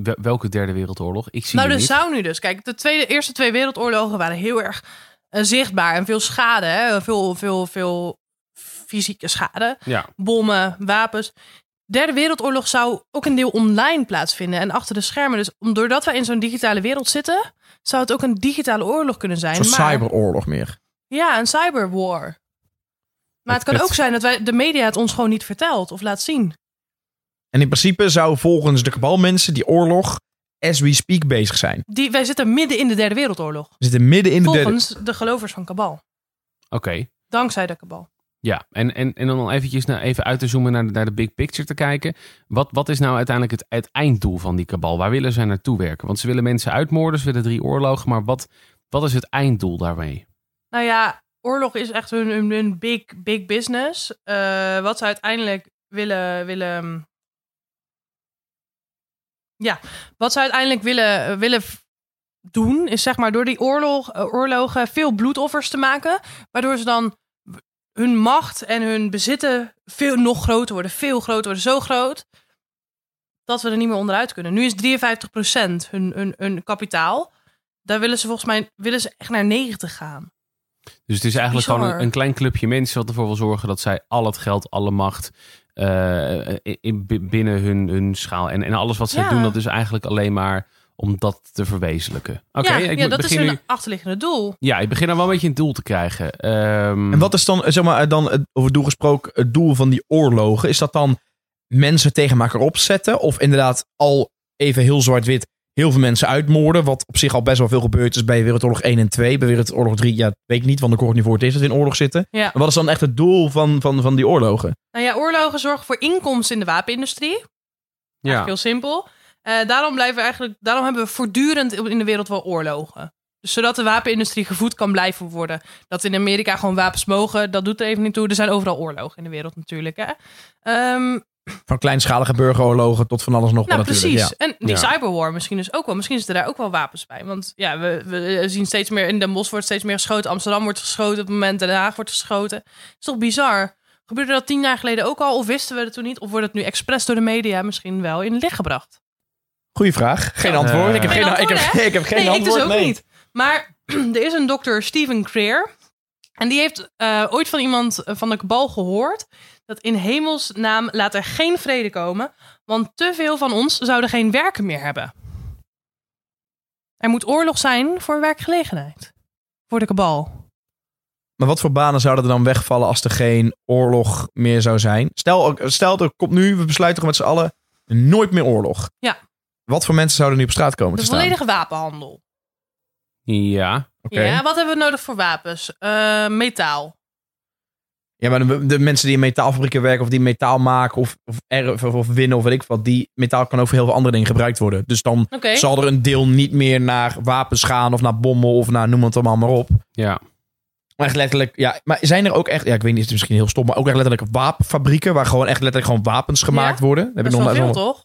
welke derde wereldoorlog? Ik zie nou, dat zou nu dus. Kijk, de tweede, eerste twee wereldoorlogen waren heel erg uh, zichtbaar. En veel schade, hè? Veel, veel, veel fysieke schade. Ja. Bommen, wapens. Derde wereldoorlog zou ook een deel online plaatsvinden. En achter de schermen. Dus doordat wij in zo'n digitale wereld zitten... zou het ook een digitale oorlog kunnen zijn. Een cyberoorlog meer. Ja, een cyberwar. Maar het, het kan het... ook zijn dat wij de media het ons gewoon niet vertelt of laat zien. En in principe zou volgens de kabalmensen die oorlog as we speak bezig zijn. Die, wij zitten midden in de derde wereldoorlog. We zitten midden in de volgens derde... de gelovers van kabal. Oké. Okay. Dankzij de kabal. Ja, en, en, en dan eventjes nou even uit te zoomen naar de, naar de big picture te kijken. Wat, wat is nou uiteindelijk het, het einddoel van die kabal? Waar willen zij naartoe werken? Want ze willen mensen uitmoorden, ze willen drie oorlogen. Maar wat, wat is het einddoel daarmee? Nou ja, oorlog is echt hun, hun big, big business. Uh, wat ze uiteindelijk willen... willen... Ja, wat ze uiteindelijk willen, willen doen... is zeg maar door die oorlog, oorlogen veel bloedoffers te maken. Waardoor ze dan... hun macht en hun bezitten veel nog groter worden. Veel groter worden. Zo groot dat we er niet meer onderuit kunnen. Nu is drieënvijftig procent hun, hun, hun kapitaal. Daar willen ze volgens mij willen ze echt naar negentig gaan. Dus het is eigenlijk Bizar. gewoon een, een klein clubje mensen... wat ervoor wil zorgen dat zij al het geld, alle macht... Uh, in, binnen hun, hun schaal. En, en alles wat zij ja. doen, dat is eigenlijk alleen maar... om dat te verwezenlijken. Okay, ja, ik ja, dat begin is hun nu... achterliggende doel. Ja, ik begin dan wel een beetje een doel te krijgen. Um... En wat is dan, zeg maar, dan over doel gesproken... het doel van die oorlogen? Is dat dan mensen tegen elkaar opzetten? Of inderdaad al even heel zwart-wit... heel veel mensen uitmoorden? Wat op zich al best wel veel gebeurd is bij Wereldoorlog één en twee. Bij Wereldoorlog drie, ja, weet ik niet... want ik hoor niet voor het is dat we in oorlog zitten. Ja. En wat is dan echt het doel van, van, van die oorlogen? Nou ja, oorlogen zorgen voor inkomsten in de wapenindustrie. Ja. Heel simpel... Uh, daarom, blijven we eigenlijk, daarom hebben we voortdurend in de wereld wel oorlogen. Dus zodat de wapenindustrie gevoed kan blijven worden. Dat in Amerika gewoon wapens mogen, dat doet er even niet toe. Er zijn overal oorlogen in de wereld natuurlijk. Hè? Um... Van kleinschalige burgeroorlogen tot van alles nog nou, wel precies. natuurlijk. Precies, ja. En die ja. cyberwar misschien dus ook wel. Misschien zitten daar ook wel wapens bij. Want ja, we, we zien steeds meer, in Den Bosch wordt steeds meer geschoten. Amsterdam wordt geschoten op het moment, Den Haag wordt geschoten. Dat is toch bizar? Gebeurde dat tien jaar geleden ook al? Of wisten we het toen niet? Of wordt het nu expres door de media misschien wel in het licht gebracht? Goeie vraag. Geen antwoord. Uh, ik heb geen, geen antwoord. Ik heb, ik heb geen nee, antwoord. Ik dus ook nee. niet. Maar er is een dokter, Steven Creer. En die heeft uh, ooit van iemand van de kabal gehoord... dat in hemelsnaam laat er geen vrede komen... want te veel van ons zouden geen werken meer hebben. Er moet oorlog zijn voor werkgelegenheid. Voor de kabal. Maar wat voor banen zouden er dan wegvallen... als er geen oorlog meer zou zijn? Stel, stel er komt nu, we besluiten met z'n allen... nooit meer oorlog. Ja. Wat voor mensen zouden nu op straat komen de te staan? De volledige wapenhandel. Ja, oké. Okay. Ja, wat hebben we nodig voor wapens? Uh, metaal. Ja, maar de, de mensen die in metaalfabrieken werken... of die metaal maken of, of, erven, of winnen of weet ik wat... die metaal kan ook voor heel veel andere dingen gebruikt worden. Dus dan okay. zal er een deel niet meer naar wapens gaan... of naar bommen of naar noem het allemaal maar op. Ja. Maar echt letterlijk, ja. Maar zijn er ook echt... Ja, ik weet niet, is het misschien heel stom... maar ook echt letterlijk wapenfabrieken... waar gewoon echt letterlijk gewoon wapens gemaakt ja, worden. Dat heb ik nog wel veel, toch?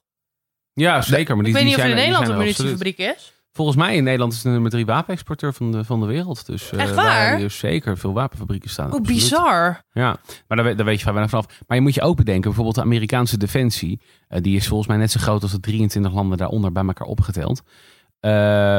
Ja, zeker. Maar die, ik weet niet of er in Nederland een munitiefabriek is. Volgens mij in Nederland is de nummer drie wapenexporteur van de, van de wereld. Dus, echt waar? Uh, dus zeker veel wapenfabrieken staan. Oh, bizar. Ja, maar daar, daar weet je van weinig vanaf. Maar je moet je ook bedenken, bijvoorbeeld de Amerikaanse defensie... Uh, die is volgens mij net zo groot als de drieëntwintig landen daaronder bij elkaar opgeteld. Uh,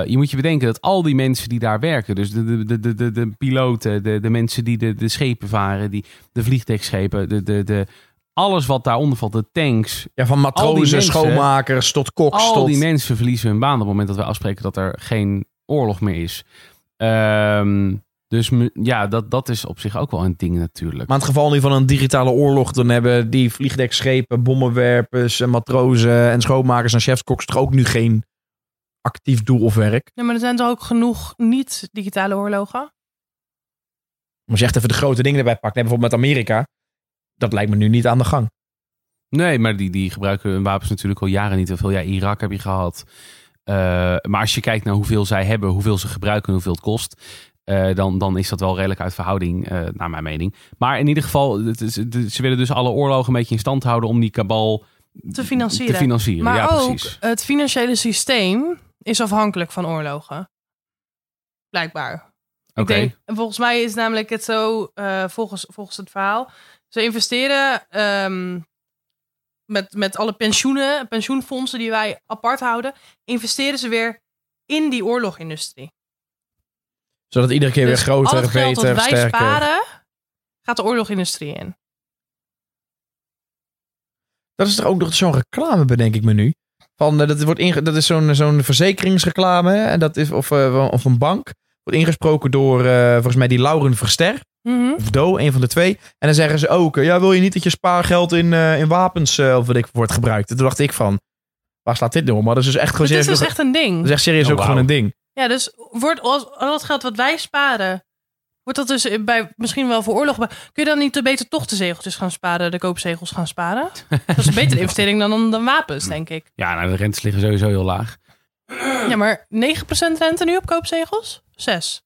je moet je bedenken dat al die mensen die daar werken... dus de, de, de, de, de, de piloten, de, de mensen die de, de schepen varen... die, de vliegtuigschepen, de... de, de alles wat daaronder valt, de tanks... Ja, van matrozen, schoonmakers tot koks. Al tot... die mensen verliezen hun baan op het moment dat we afspreken... dat er geen oorlog meer is. Um, dus ja, dat, dat is op zich ook wel een ding natuurlijk. Maar in het geval nu van een digitale oorlog... dan hebben die vliegdekschepen, bommenwerpers... en matrozen en schoonmakers en chefskoks... toch ook nu geen actief doel of werk. Ja, maar er zijn toch ook genoeg niet-digitale oorlogen? Als je echt even de grote dingen erbij pakt... Nee, bijvoorbeeld met Amerika... Dat lijkt me nu niet aan de gang. Nee, maar die, die gebruiken hun wapens natuurlijk al jaren niet heel veel. Ja, Irak heb je gehad. Uh, maar als je kijkt naar hoeveel zij hebben, hoeveel ze gebruiken, hoeveel het kost... Uh, dan, dan is dat wel redelijk uit verhouding, uh, naar mijn mening. Maar in ieder geval, het is, het, ze willen dus alle oorlogen een beetje in stand houden... om die kabal te financieren. Te financieren. Maar ja, ook precies. Het financiële systeem is afhankelijk van oorlogen. Blijkbaar. Oké. Okay. Volgens mij is namelijk het zo, uh, volgens, volgens het verhaal... Ze investeren um, met, met alle pensioenen, pensioenfondsen die wij apart houden... investeren ze weer in die oorlogindustrie. Zodat iedere keer dus weer groter, beter, sterker... al het geld dat wij sterker. sparen, gaat de oorlogindustrie in. Dat is toch ook nog zo'n reclame, bedenk ik me nu. Van, uh, dat, wordt inge- dat is zo'n, zo'n verzekeringsreclame, en dat is, of, uh, of een bank. Wordt ingesproken door, uh, volgens mij, die Lauren Verster... Mm-hmm. Of Do, een van de twee. En dan zeggen ze ook... ja, wil je niet dat je spaargeld in, uh, in wapens... Uh, of wat ik wordt gebruikt? Toen dacht ik van... waar slaat dit door? Maar dat is dus echt gewoon... serieus. Dat is dus echt een ding. Dat is echt serieus oh, ook wow. gewoon een ding. Ja, dus wordt als, al dat geld wat wij sparen... Wordt dat dus bij misschien wel voor oorlog? Maar kun je dan niet beter toch de zegeltjes gaan sparen, de koopzegels gaan sparen? Dat is een betere investering dan, dan wapens, denk ik. Ja, nou, de rentes liggen sowieso heel laag. Ja, maar negen procent rente nu op koopzegels? zes.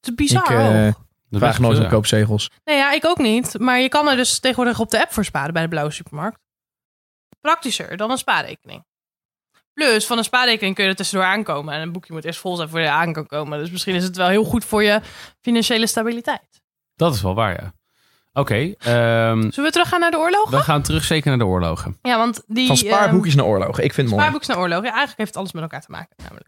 Het is bizar ik, uh, hoog. Ik vraag nooit op koopzegels. Nee, ja, ik ook niet. Maar je kan er dus tegenwoordig op de app voor sparen bij de blauwe supermarkt. Praktischer dan een spaarrekening. Plus, van een spaarrekening kun je er tussendoor aankomen. En een boekje moet eerst vol zijn voordat je aan kan komen. Dus misschien is het wel heel goed voor je financiële stabiliteit. Dat is wel waar, ja. Oké. Okay, um, Zullen we teruggaan naar de oorlogen? We gaan terug zeker naar de oorlogen. Ja, want die, van spaarboekjes um, naar oorlogen. Ik vind het mooi. Spaarboekjes naar oorlogen. Ja, eigenlijk heeft het alles met elkaar te maken, namelijk.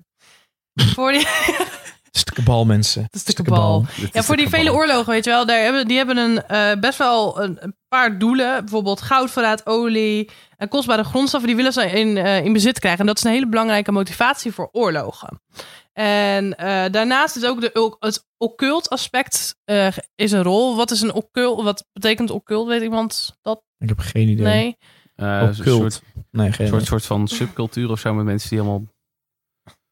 Voor die... Het is de Cabal, mensen. Het is de Cabal. Ja, voor die vele oorlogen, weet je wel. Daar hebben, die hebben een, uh, best wel een, een paar doelen. Bijvoorbeeld goudverraad, olie en kostbare grondstoffen. Die willen ze in, uh, in bezit krijgen. En dat is een hele belangrijke motivatie voor oorlogen. En uh, daarnaast is ook de, het occult aspect uh, is een rol. Wat is een occult? Wat betekent occult? Weet iemand dat? Ik heb geen idee. Nee. Uh, occult. Een soort, nee, geen soort, soort van subcultuur of zo met mensen die allemaal...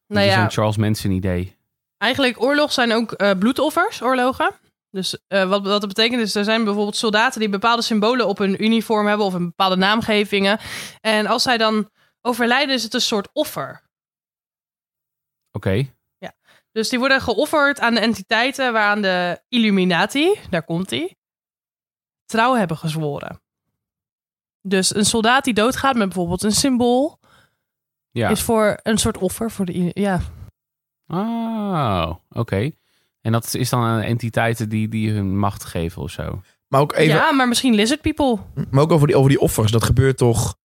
Nou ja. Zo'n Charles Manson idee. Eigenlijk, oorlog zijn ook uh, bloedoffers, oorlogen. Dus uh, wat, wat dat betekent is, er zijn bijvoorbeeld soldaten die bepaalde symbolen op hun uniform hebben of een bepaalde naamgevingen. En als zij dan overlijden, is het een soort offer. Oké. Okay. Ja. Dus die worden geofferd aan de entiteiten waaraan de Illuminati, daar komt die, trouw hebben gezworen. Dus een soldaat die doodgaat met bijvoorbeeld een symbool, ja, is voor een soort offer voor de... Ja. Oh, oké. Okay. En dat is dan aan entiteiten die, die hun macht geven of zo. Maar ook even, ja, maar misschien lizard people. Maar ook over die, over die offers. Dat gebeurt toch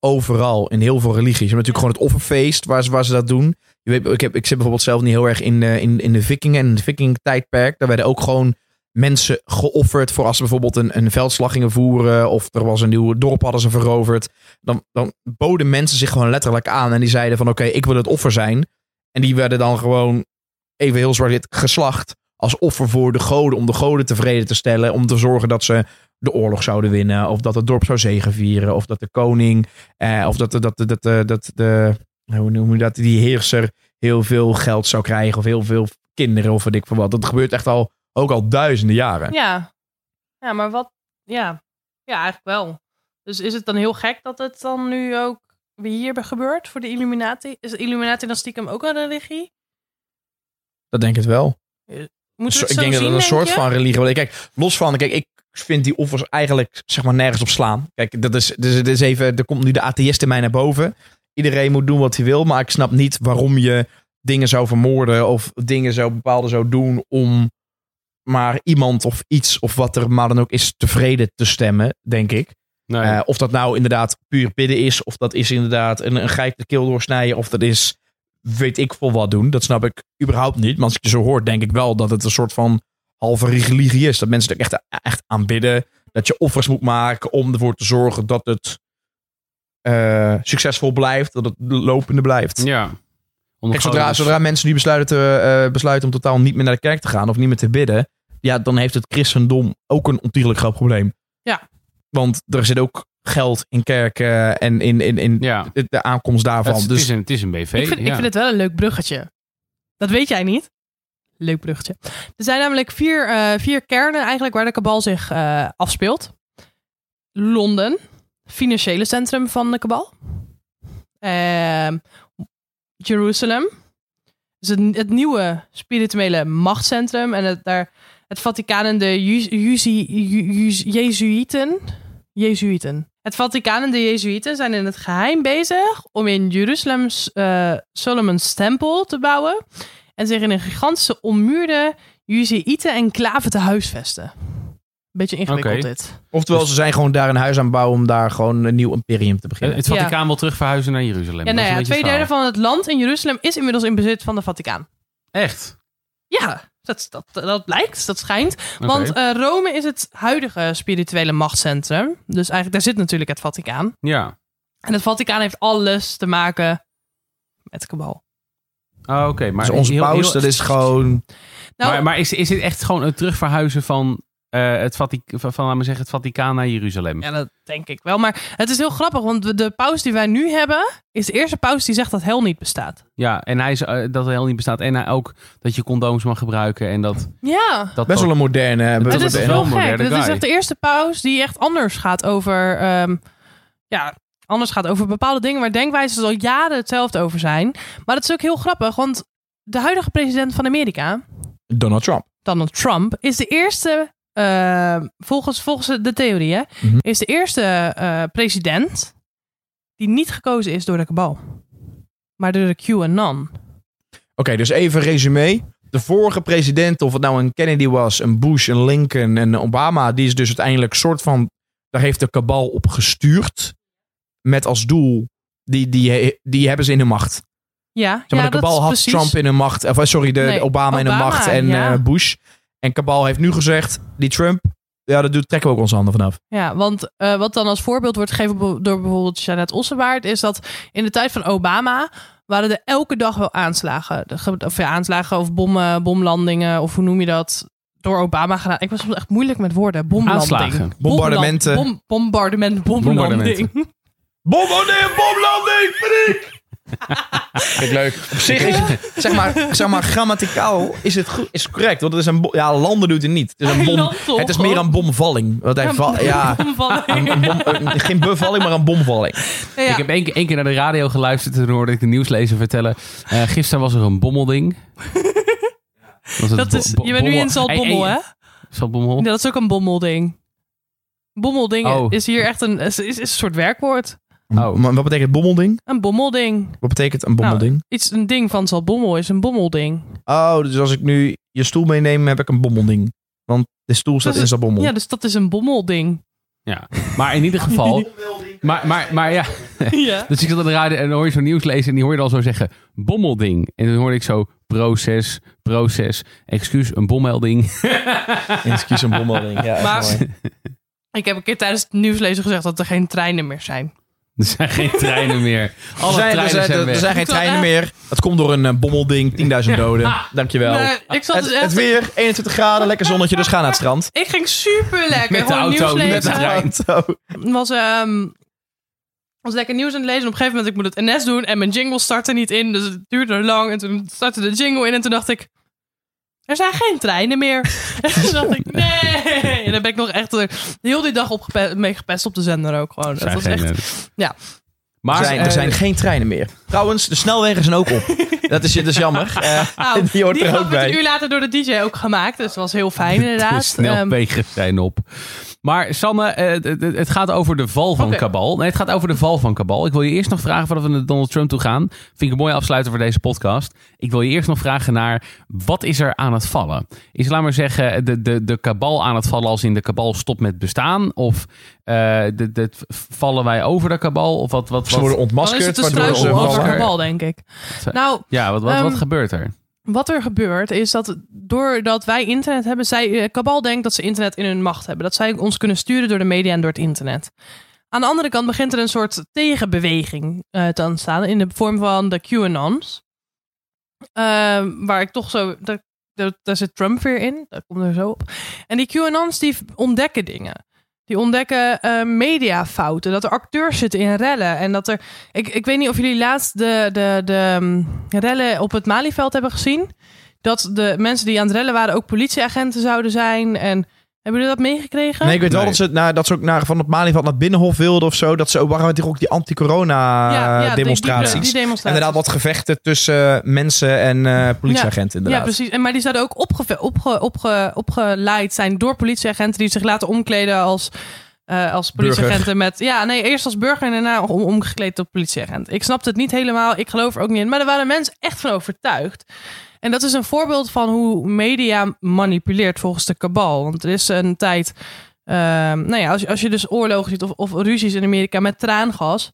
overal in heel veel religies. Je hebt natuurlijk gewoon het offerfeest waar ze, waar ze dat doen. Je weet, ik, heb, ik zit bijvoorbeeld zelf niet heel erg in, uh, in, in de vikingen en in het vikingtijdperk. Daar werden ook gewoon mensen geofferd voor als ze bijvoorbeeld een, een veldslag gingen voeren of er was een nieuwe dorp hadden ze veroverd. Dan, dan boden mensen zich gewoon letterlijk aan en die zeiden van oké, okay, ik wil het offer zijn. En die werden dan gewoon even heel zwart geslacht als offer voor de goden. Om de goden tevreden te stellen. Om te zorgen dat ze de oorlog zouden winnen. Of dat het dorp zou zegevieren. Of dat de koning. Eh, of dat, dat, dat, dat, dat, dat de. Hoe noem je dat? Die heerser heel veel geld zou krijgen. Of heel veel kinderen. Of wat ik voor wat. Dat gebeurt echt al. Ook al duizenden jaren. Ja. Ja, maar wat. Ja. Ja, eigenlijk wel. Dus is het dan heel gek dat het dan nu ook. Wie hier gebeurt voor de Illuminati? Is de Illuminati dan stiekem ook een religie? Dat denk ik wel. Moet het zo, ik denk zien, dat het een soort je? van religie is. Kijk, los van, kijk, ik vind die offers eigenlijk zeg maar nergens op slaan. Kijk, dat is, dus, dat is even, er komt nu de atheïst in mij naar boven. Iedereen moet doen wat hij wil, maar ik snap niet waarom je dingen zou vermoorden of dingen zou bepaalde zou doen om maar iemand of iets of wat er maar dan ook is tevreden te stemmen, denk ik. Nee. Uh, of dat nou inderdaad puur bidden is, of dat is inderdaad een, een geit de keel doorsnijden, of dat is weet ik veel wat doen. Dat snap ik überhaupt niet. Maar als ik je zo hoor, denk ik wel dat het een soort van halve religie is. Dat mensen er echt, echt aanbidden. Dat je offers moet maken om ervoor te zorgen dat het uh, succesvol blijft. Dat het lopende blijft. Ja. Kijk, zodra, zodra mensen nu besluiten, te, uh, besluiten om totaal niet meer naar de kerk te gaan of niet meer te bidden, ja, dan heeft het christendom ook een ontiegelijk groot probleem. Ja. Want er zit ook geld in kerken en in, in, in ja. de aankomst daarvan. Het is, dus, het is, een, het is een B V. Ik vind, ja. ik vind het wel een leuk bruggetje. Dat weet jij niet. Leuk bruggetje. Er zijn namelijk vier, uh, vier kernen eigenlijk waar de Cabal zich uh, afspeelt. Londen. Financiële centrum van de Cabal. Uh, Jeruzalem. Dus het, het nieuwe spirituele machtscentrum. En het, daar... Het Vaticaan en de Jezuïeten. Jezuïeten. Het Vaticaan en de Jezuïeten zijn in het geheim bezig om in Jeruzalem uh, Solomon's tempel te bouwen en zich in een gigantische ommuurde Jezuïeten en klaven te huisvesten. Beetje ingewikkeld okay. dit. Oftewel, ze zijn gewoon daar een huis aan bouwen om daar gewoon een nieuw imperium te beginnen. Het Vaticaan ja. wil terug verhuizen naar Jeruzalem. Ja, nou ja, twee derde van het land in Jeruzalem is inmiddels in bezit van de Vaticaan. Echt? Ja. Dat, dat, dat blijkt, dat schijnt. Want okay. uh, Rome is het huidige spirituele machtscentrum. Dus eigenlijk, daar zit natuurlijk het Vaticaan. Ja. En het Vaticaan heeft alles te maken met Cabal. Oh, oké. Okay. Maar dus onze paus, heel, heel... dat is gewoon... Nou, maar maar is, is dit echt gewoon het terugverhuizen van... Uh, het, Vatic- van, van, laat maar zeggen, het Vaticaan naar Jeruzalem. Ja, dat denk ik wel. Maar het is heel grappig, want de paus die wij nu hebben... is de eerste paus die zegt dat hel niet bestaat. Ja, en hij is, uh, dat hel niet bestaat. En hij ook dat je condooms mag gebruiken. En dat, ja. dat Best wel een moderne... Het dat is heel gek. Dat is echt de eerste paus die echt anders gaat over... Um, ja, anders gaat over bepaalde dingen... waar denkwijzes al jaren hetzelfde over zijn. Maar dat is ook heel grappig, want de huidige president van Amerika... Donald Trump. Donald Trump is de eerste... Uh, volgens, volgens de theorie hè, mm-hmm. is de eerste uh, president die niet gekozen is door de Cabal, maar door de QAnon. Oké, okay, dus even resume. De vorige president, of het nou een Kennedy was, een Bush, een Lincoln en Obama, die is dus uiteindelijk soort van, daar heeft de Cabal op gestuurd met als doel, die, die, die hebben ze in hun macht. Ja, zeg maar, ja, de Cabal had precies. Trump in hun macht, of sorry, de, nee, Obama, Obama in hun macht en ja. uh, Bush. En Cabal heeft nu gezegd, die Trump, ja, dat doet, trekken we ook onze handen vanaf. Ja, want uh, wat dan als voorbeeld wordt gegeven door bijvoorbeeld Janet Ossebaard... is dat in de tijd van Obama waren er elke dag wel aanslagen. De, of ja, aanslagen of bommen, bomlandingen of hoe noem je dat... door Obama gedaan. Ik was soms echt moeilijk met woorden. Bomlanding. Bombardementen. Bom, bombardement, bomlanding. Bombardeer, bomlanding, paniek! Vind ik leuk. Op zich is het, zeg maar, zeg maar grammaticaal is het goed, is correct. Want het is een bo- ja, landen doet het niet. Het is, een bom, het is meer een bomvalling. Wat hij va- ja, een, een bom, een, geen bevalling, maar een bomvalling. Ja, ja. Ik heb één keer, één keer naar de radio geluisterd en hoorde ik de nieuwslezer vertellen. Uh, gisteren was er een bommelding. Dat is, bo- bo- je bent nu in Zaltbommel, hey, hey, hè? Zaltbommel. Ja, dat is ook een bommelding. Bommelding oh. is hier echt een, is, is een soort werkwoord. Oh, maar wat betekent bommelding? Een bommelding. Wat betekent een bommelding? Nou, iets, een ding van Zaltbommel is een bommelding. Oh, dus als ik nu je stoel meeneem, heb ik een bommelding. Want de stoel staat in Zaltbommel. Ja, dus dat is een bommelding. Ja, maar in ieder geval... maar, maar, maar ja. ja. Dus ik zat aan de radio en dan hoor je zo'n nieuws lezen en die hoor je dan zo zeggen, bommelding. En dan hoor ik zo, proces, proces, excuus, een bommelding. Excuus, een bommelding. Ja, maar ik heb een keer tijdens het nieuwslezen gezegd dat er geen treinen meer zijn. Er zijn geen treinen meer. Alle zijn, treinen zijn, zijn er, weg. Er zijn geen treinen meer. Dat komt door een uh, bommelding. tienduizend doden. Dankjewel. Nee, ik zat het, dus echt... het weer. eenentwintig graden. Lekker zonnetje. Dus ga naar het strand. Ik ging super lekker. Met de auto. Met de trein. Het was, um, was lekker nieuws aan het lezen. Op een gegeven moment ik moet het N S doen. En mijn jingle startte niet in. Dus het duurde lang. En toen startte de jingle in. En toen dacht ik. Er zijn geen treinen meer. En toen dacht ik, nee. En dan ben ik nog echt heel die dag op gepe- mee gepest op de zender ook. Gewoon. Dat was echt, ja. Maar er zijn, er zijn uh, geen treinen meer. Trouwens, de snelwegen zijn ook op. dat, is, dat is jammer. Uh, nou, die hoort die er ook bij. Een uur later door de D J ook gemaakt. Dus dat was heel fijn inderdaad. De snelwegen zijn op. Maar Sanne, uh, het gaat over de val van okay. Cabal. Nee, het gaat over de val van Cabal. Ik wil je eerst nog vragen, voordat we naar Donald Trump toe gaan. Vind ik een mooie afsluiter voor deze podcast. Ik wil je eerst nog vragen naar, wat is er aan het vallen? Is, laat maar zeggen, de, de, de Cabal aan het vallen als in de Cabal stopt met bestaan? Of uh, de, de, vallen wij over de Cabal? Of wat, wat, wat? Ze worden ontmaskerd. Dan is het een struikel over de Cabal, denk ik. Nou, ja, wat, wat, um, wat gebeurt er? Wat er gebeurt is dat doordat wij internet hebben... zij Cabal denkt dat ze internet in hun macht hebben. Dat zij ons kunnen sturen door de media en door het internet. Aan de andere kant begint er een soort tegenbeweging uh, te ontstaan... in de vorm van de QAnons. Uh, waar ik toch zo... Daar, daar, daar zit Trump weer in. Daar komt er zo op. En die QAnons die ontdekken dingen. Die ontdekken uh, mediafouten. Dat er acteurs zitten in rellen. En dat er. Ik, ik weet niet of jullie laatst de, de, de um, rellen op het Malieveld hebben gezien. Dat de mensen die aan het rellen waren ook politieagenten zouden zijn. En hebben jullie dat meegekregen? Nee, ik weet wel nee. dat, ze, nou, dat ze ook naar, van het Malieveld naar Binnenhof wilden of zo. Dat ze ook waren natuurlijk ook die anti-corona-demonstraties. Ja, ja, die, die, die, die demonstraties. Inderdaad, wat gevechten tussen uh, mensen en uh, politieagenten. Ja, ja, precies. En, maar die zouden ook opgeve- opge- opge- opgeleid zijn door politieagenten die zich laten omkleden als, uh, als politieagenten. Burger. Met Ja, nee, eerst als burger en daarna om, omgekleed tot politieagent. Ik snapte het niet helemaal. Ik geloof er ook niet in. Maar er waren mensen echt van overtuigd. En dat is een voorbeeld van hoe media manipuleert volgens de Cabal. Want er is een tijd... Uh, nou ja, als je, als je dus oorlogen ziet of, of ruzies in Amerika met traangas...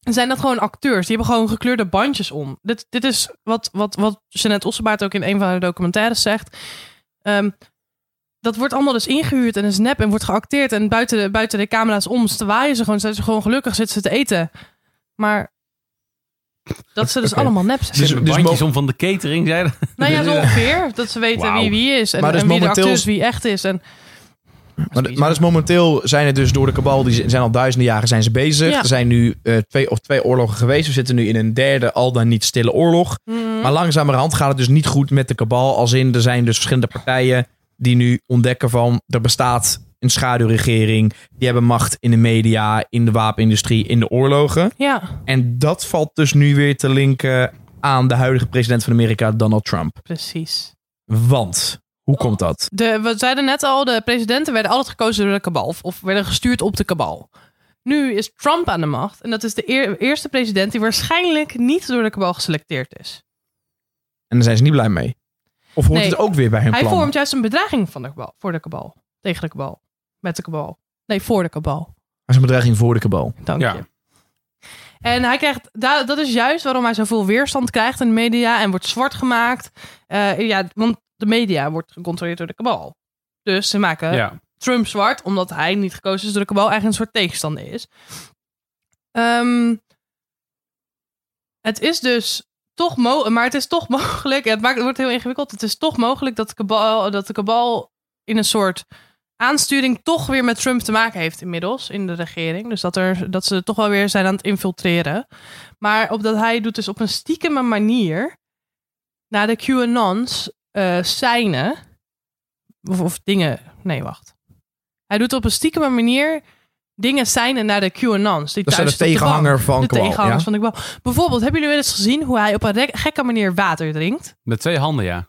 zijn dat gewoon acteurs. Die hebben gewoon gekleurde bandjes om. Dit, dit is wat, wat, wat Janet Ossebaard ook in een van haar documentaires zegt. Um, dat wordt allemaal dus ingehuurd en is nep en wordt geacteerd. En buiten de, buiten de camera's om zwaaien ze gewoon. Zijn ze gewoon gelukkig, zitten ze te eten. Maar... dat ze dus okay. allemaal nep zijn. Dus, dus bandjes mo- om van de catering, zei dat. Nou ja, zo ongeveer. Dat ze weten wow. wie wie is. En, maar dus en wie momenteel... de acteurs wie echt is. En Maar, maar dus momenteel zijn er dus door de kabal, die zijn al duizenden jaren zijn ze bezig. Ja. Er zijn nu uh, twee of twee oorlogen geweest. We zitten nu in een derde, al dan niet stille oorlog. Mm. Maar langzamerhand gaat het dus niet goed met de kabal. Als in, er zijn dus verschillende partijen die nu ontdekken van, er bestaat een schaduwregering. Die hebben macht in de media, in de wapenindustrie, in de oorlogen. Ja. En dat valt dus nu weer te linken aan de huidige president van Amerika, Donald Trump. Precies. Want... hoe komt dat? De, we zeiden net al, de presidenten werden altijd gekozen door de kabal. Of werden gestuurd op de kabal. Nu is Trump aan de macht. En dat is de eer, eerste president die waarschijnlijk niet door de kabal geselecteerd is. En daar zijn ze niet blij mee. Of hoort nee, het ook weer bij hun plan? Hij vormt juist een bedreiging van de kabal, voor de kabal. Tegen de kabal. Met de kabal. Nee, voor de kabal. Dat is een bedreiging voor de kabal. Dank ja. je. En hij krijgt, dat is juist waarom hij zoveel weerstand krijgt in de media. En wordt zwart gemaakt. Uh, ja, want... de media wordt gecontroleerd door de kabal. Dus ze maken ja. Trump zwart... omdat hij niet gekozen is door de kabal... eigenlijk een soort tegenstander is. Um, het is dus toch mogelijk... maar het is toch mogelijk... het, maakt, het wordt heel ingewikkeld... het is toch mogelijk dat de kabal, dat de kabal in een soort aansturing... toch weer met Trump te maken heeft inmiddels... in de regering. Dus dat, er, dat ze toch wel weer zijn aan het infiltreren. Maar op dat hij doet dus op een stiekeme manier... naar de QAnons... Uh, seinen of, of dingen... Nee, wacht. Hij doet op een stiekeme manier dingen seinen naar de QAnons. Die dat thuis zijn de tegenhanger van de kabal. Ja? Van de kabal. Bijvoorbeeld, hebben jullie wel eens gezien hoe hij op een re- gekke manier water drinkt? Met twee handen, ja.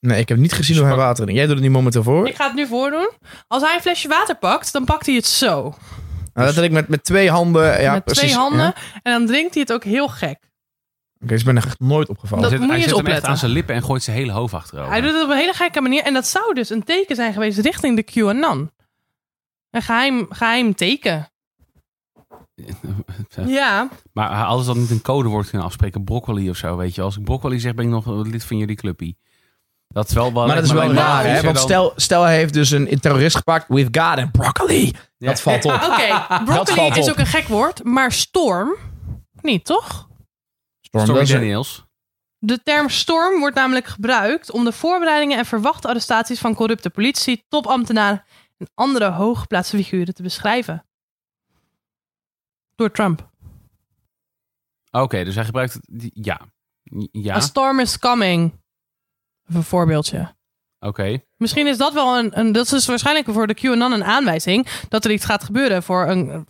Nee, ik heb niet gezien Spak. hoe hij water drinkt. Jij doet het nu momenteel voor. Ik ga het nu voordoen. Als hij een flesje water pakt, dan pakt hij het zo. Nou, dat dus, had ik met, met twee handen. Ja, met precies, twee handen. Ja. En dan drinkt hij het ook heel gek. Oké, okay, dus ik ben echt nooit opgevallen. Dat hij zet, moet je hij zet hem echt aan zijn lippen en gooit zijn hele hoofd achterover. Hij doet het op een hele gekke manier. En dat zou dus een teken zijn geweest richting de QAnon. Een geheim, geheim teken. Ja. Maar alles dat niet een codewoord kunnen afspreken. Broccoli of zo, weet je. Als ik broccoli zeg, ben ik nog lid van jullie clubpie. Dat is wel... wel maar dat is wel raar, hè? Want stel, stel hij heeft dus een terrorist gepakt. We've got him. Broccoli. Ja. Dat valt op. Oké, okay. Broccoli is op. Ook een gek woord. Maar storm niet, toch? Storm storm de term storm wordt namelijk gebruikt om de voorbereidingen en verwachte arrestaties van corrupte politie, topambtenaren en andere hooggeplaatste figuren te beschrijven. Door Trump. Oké, okay, dus hij gebruikt het, ja. ja. A storm is coming. Even een voorbeeldje. Oké. Okay. Misschien is dat wel een, een, dat is waarschijnlijk voor de QAnon een aanwijzing dat er iets gaat gebeuren voor een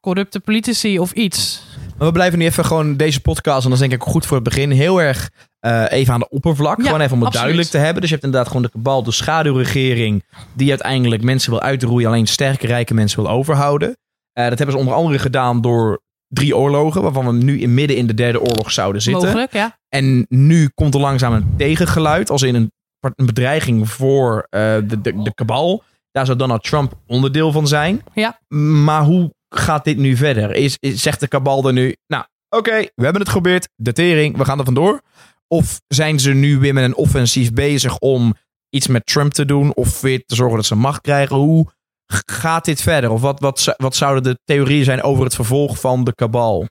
corrupte politici of iets. Maar we blijven nu even gewoon deze podcast, en dat is denk ik goed voor het begin, heel erg uh, even aan de oppervlak. Ja, gewoon even om het absoluut. duidelijk te hebben. Dus je hebt inderdaad gewoon de kabal, de schaduwregering, die uiteindelijk mensen wil uitroeien, alleen sterke, rijke mensen wil overhouden. Uh, dat hebben ze onder andere gedaan door drie oorlogen, waarvan we nu in midden in de derde oorlog zouden zitten. Mogelijk, ja. En nu komt er langzaam een tegengeluid, als in een, een bedreiging voor uh, de, de, de kabal. Daar zou Donald Trump onderdeel van zijn. Ja. Maar hoe gaat dit nu verder? Is, is, zegt de kabal dan nu, nou, oké, okay, we hebben het geprobeerd, de tering, we gaan er vandoor? Of zijn ze nu weer met een offensief bezig om iets met Trump te doen, of weer te zorgen dat ze macht krijgen? Hoe gaat dit verder? Of wat, wat, wat zouden de theorieën zijn over het vervolg van de kabal?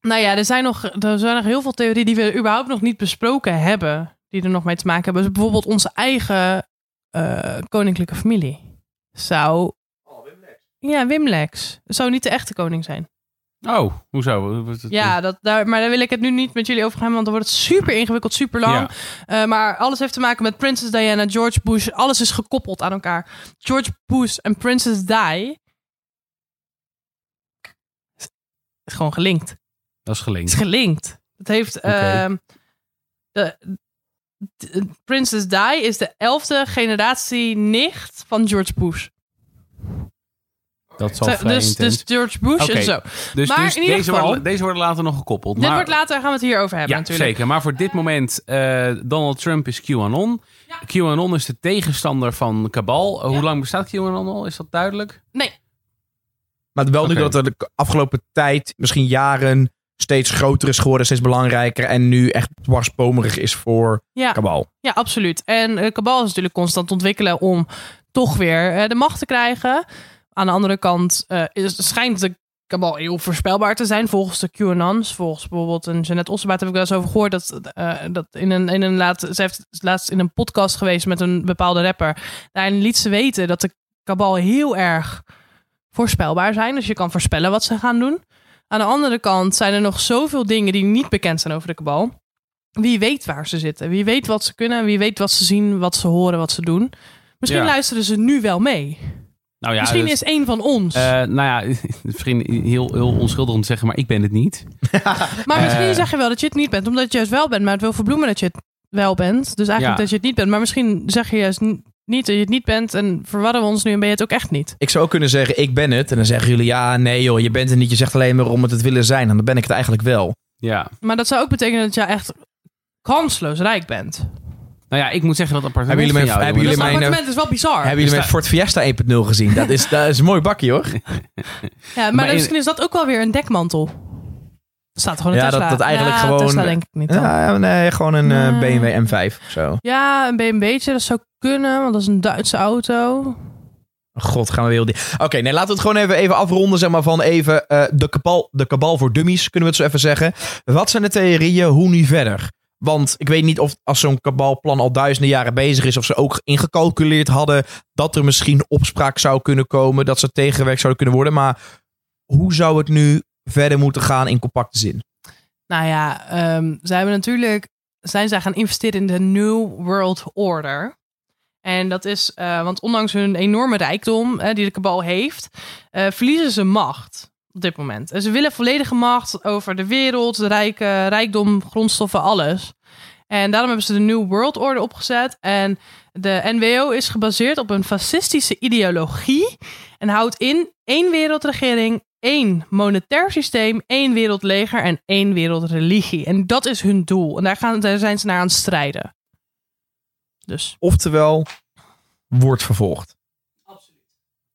Nou ja, er zijn nog, er zijn nog heel veel theorieën die we überhaupt nog niet besproken hebben, die er nog mee te maken hebben. Dus bijvoorbeeld onze eigen uh, koninklijke familie zou... Ja, Wim Lex. Dat zou niet de echte koning zijn. Oh, hoezo? Ja, dat, daar, maar daar wil ik het nu niet met jullie over gaan, want dan wordt het super ingewikkeld, super lang. Ja. Uh, maar alles heeft te maken met Princess Diana, George Bush. Alles is gekoppeld aan elkaar. George Bush en Princess Di. Is gewoon gelinkt. Dat is gelinkt. Het is gelinkt. Het heeft... Okay. Uh, de, de, Princess Di is de elfde generatie nicht van George Bush. Dat zal dus, dus George Bush okay. en zo. Dus, maar dus in ieder deze, geval, worden, deze worden later nog gekoppeld. Dit maar, wordt later, gaan we het hier over hebben ja, natuurlijk. Zeker, maar voor dit moment, uh, Donald Trump is QAnon. Ja. QAnon is de tegenstander van Cabal. Uh, hoe ja. lang bestaat QAnon al? Is dat duidelijk? Nee. Maar wel nu okay. dat er de afgelopen tijd, misschien jaren, steeds groter is geworden, steeds belangrijker en nu echt dwarsbomerig is voor ja. Cabal. Ja, absoluut. En uh, Cabal is natuurlijk constant ontwikkelen om toch weer uh, de macht te krijgen. Aan de andere kant uh, is, schijnt de Cabal heel voorspelbaar te zijn volgens de QAnons. Volgens bijvoorbeeld een Janet Ossebaard heb ik wel eens over gehoord. Dat, uh, dat in een, in een laat, ze heeft laatst in een podcast geweest met een bepaalde rapper. Daarin liet ze weten dat de Cabal heel erg voorspelbaar zijn. Dus je kan voorspellen wat ze gaan doen. Aan de andere kant zijn er nog zoveel dingen die niet bekend zijn over de Cabal. Wie weet waar ze zitten. Wie weet wat ze kunnen. Wie weet wat ze zien, wat ze horen, wat ze doen. Misschien ja. luisteren ze nu wel mee. Nou ja, misschien dus, is één van ons. Uh, nou ja, misschien heel, heel onschuldig om te zeggen, maar ik ben het niet. Maar misschien uh, zeg je wel dat je het niet bent, omdat je juist wel bent. Maar het wil verbloemen dat je het wel bent. Dus eigenlijk ja. dat je het niet bent. Maar misschien zeg je juist niet dat je het niet bent en verwarren we ons nu en ben je het ook echt niet. Ik zou ook kunnen zeggen, ik ben het. En dan zeggen jullie, ja, nee joh, je bent het niet. Je zegt alleen maar om het het willen zijn. En dan ben ik het eigenlijk wel. Ja. Maar dat zou ook betekenen dat je echt kansloos rijk bent. Nou ja, ik moet zeggen dat appartement hebben jullie mijn, jou, hebben jullie mijn, appartement is wel bizar. Hebben jullie mijn Ford Fiesta één punt nul gezien? Dat is, dat is een mooi bakje, hoor. Ja, maar, maar in, misschien is dat ook wel weer een dekmantel. Dat staat gewoon een ja, Tesla. Ja, dat, dat eigenlijk ja, gewoon... Tesla denk ik niet. Ja, nee, gewoon een ja. B M W M vijf of zo. Ja, een B M W'tje, dat zou kunnen, want dat is een Duitse auto. God, gaan we weer... Oké, okay, nee, laten we het gewoon even, even afronden, zeg maar, van even uh, de, kabal, de kabal voor dummies, kunnen we het zo even zeggen. Wat zijn de theorieën, hoe nu verder? Want ik weet niet of als zo'n kabalplan al duizenden jaren bezig is... of ze ook ingecalculeerd hadden dat er misschien opspraak zou kunnen komen... dat ze tegengewerkt zouden kunnen worden. Maar hoe zou het nu verder moeten gaan in compacte zin? Nou ja, um, zij hebben natuurlijk, zijn zij gaan investeren in de New World Order... En dat is, uh, want ondanks hun enorme rijkdom eh, die de kabal heeft... Uh, verliezen ze macht op dit moment. En ze willen volledige macht over de wereld, de rijke, rijkdom, grondstoffen, alles. En daarom hebben ze de New World Order opgezet. En de N W O is gebaseerd op een fascistische ideologie... en houdt in één wereldregering, één monetair systeem... één wereldleger en één wereldreligie. En dat is hun doel. En daar, gaan, daar zijn ze naar aan het strijden. Dus. Oftewel, wordt vervolgd. Absoluut.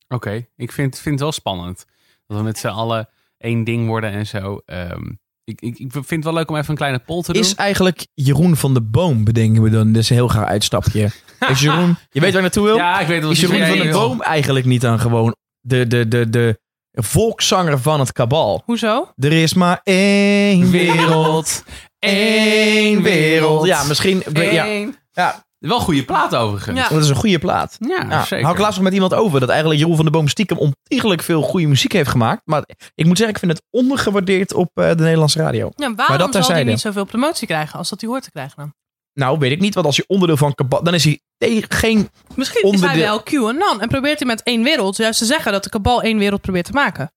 Oké, okay, ik vind, vind het wel spannend. Dat we met z'n allen één ding worden en zo. Um, ik, ik, ik vind het wel leuk om even een kleine poll te doen. Is eigenlijk Jeroen van de Boom, bedenken we dan. Dat is een heel gaar uitstapje. Is Jeroen, je weet waar naartoe wil? Ja, ik weet wel. Is Jeroen van de Boom eigenlijk niet dan gewoon de, de, de, de volkszanger van het kabal? Hoezo? Er is maar één wereld. Één wereld. Ja, misschien... Eén. Ja. ja. Wel goede plaat overigens. Ja. Dat is een goede plaat. Ja, ja. Zeker. Hou ik laatst nog met iemand over dat eigenlijk Jeroen van de Boom stiekem ontiegelijk veel goede muziek heeft gemaakt. Maar ik moet zeggen, ik vind het ondergewaardeerd op de Nederlandse radio. Ja, waarom maar dat zal hij niet zoveel promotie krijgen als dat hij hoort te krijgen dan? Nou, weet ik niet. Want als je onderdeel van kabal... Dan is hij tegen geen Misschien onderdeel... is hij wel QAnon en probeert hij met één wereld juist te zeggen dat de kabal één wereld probeert te maken.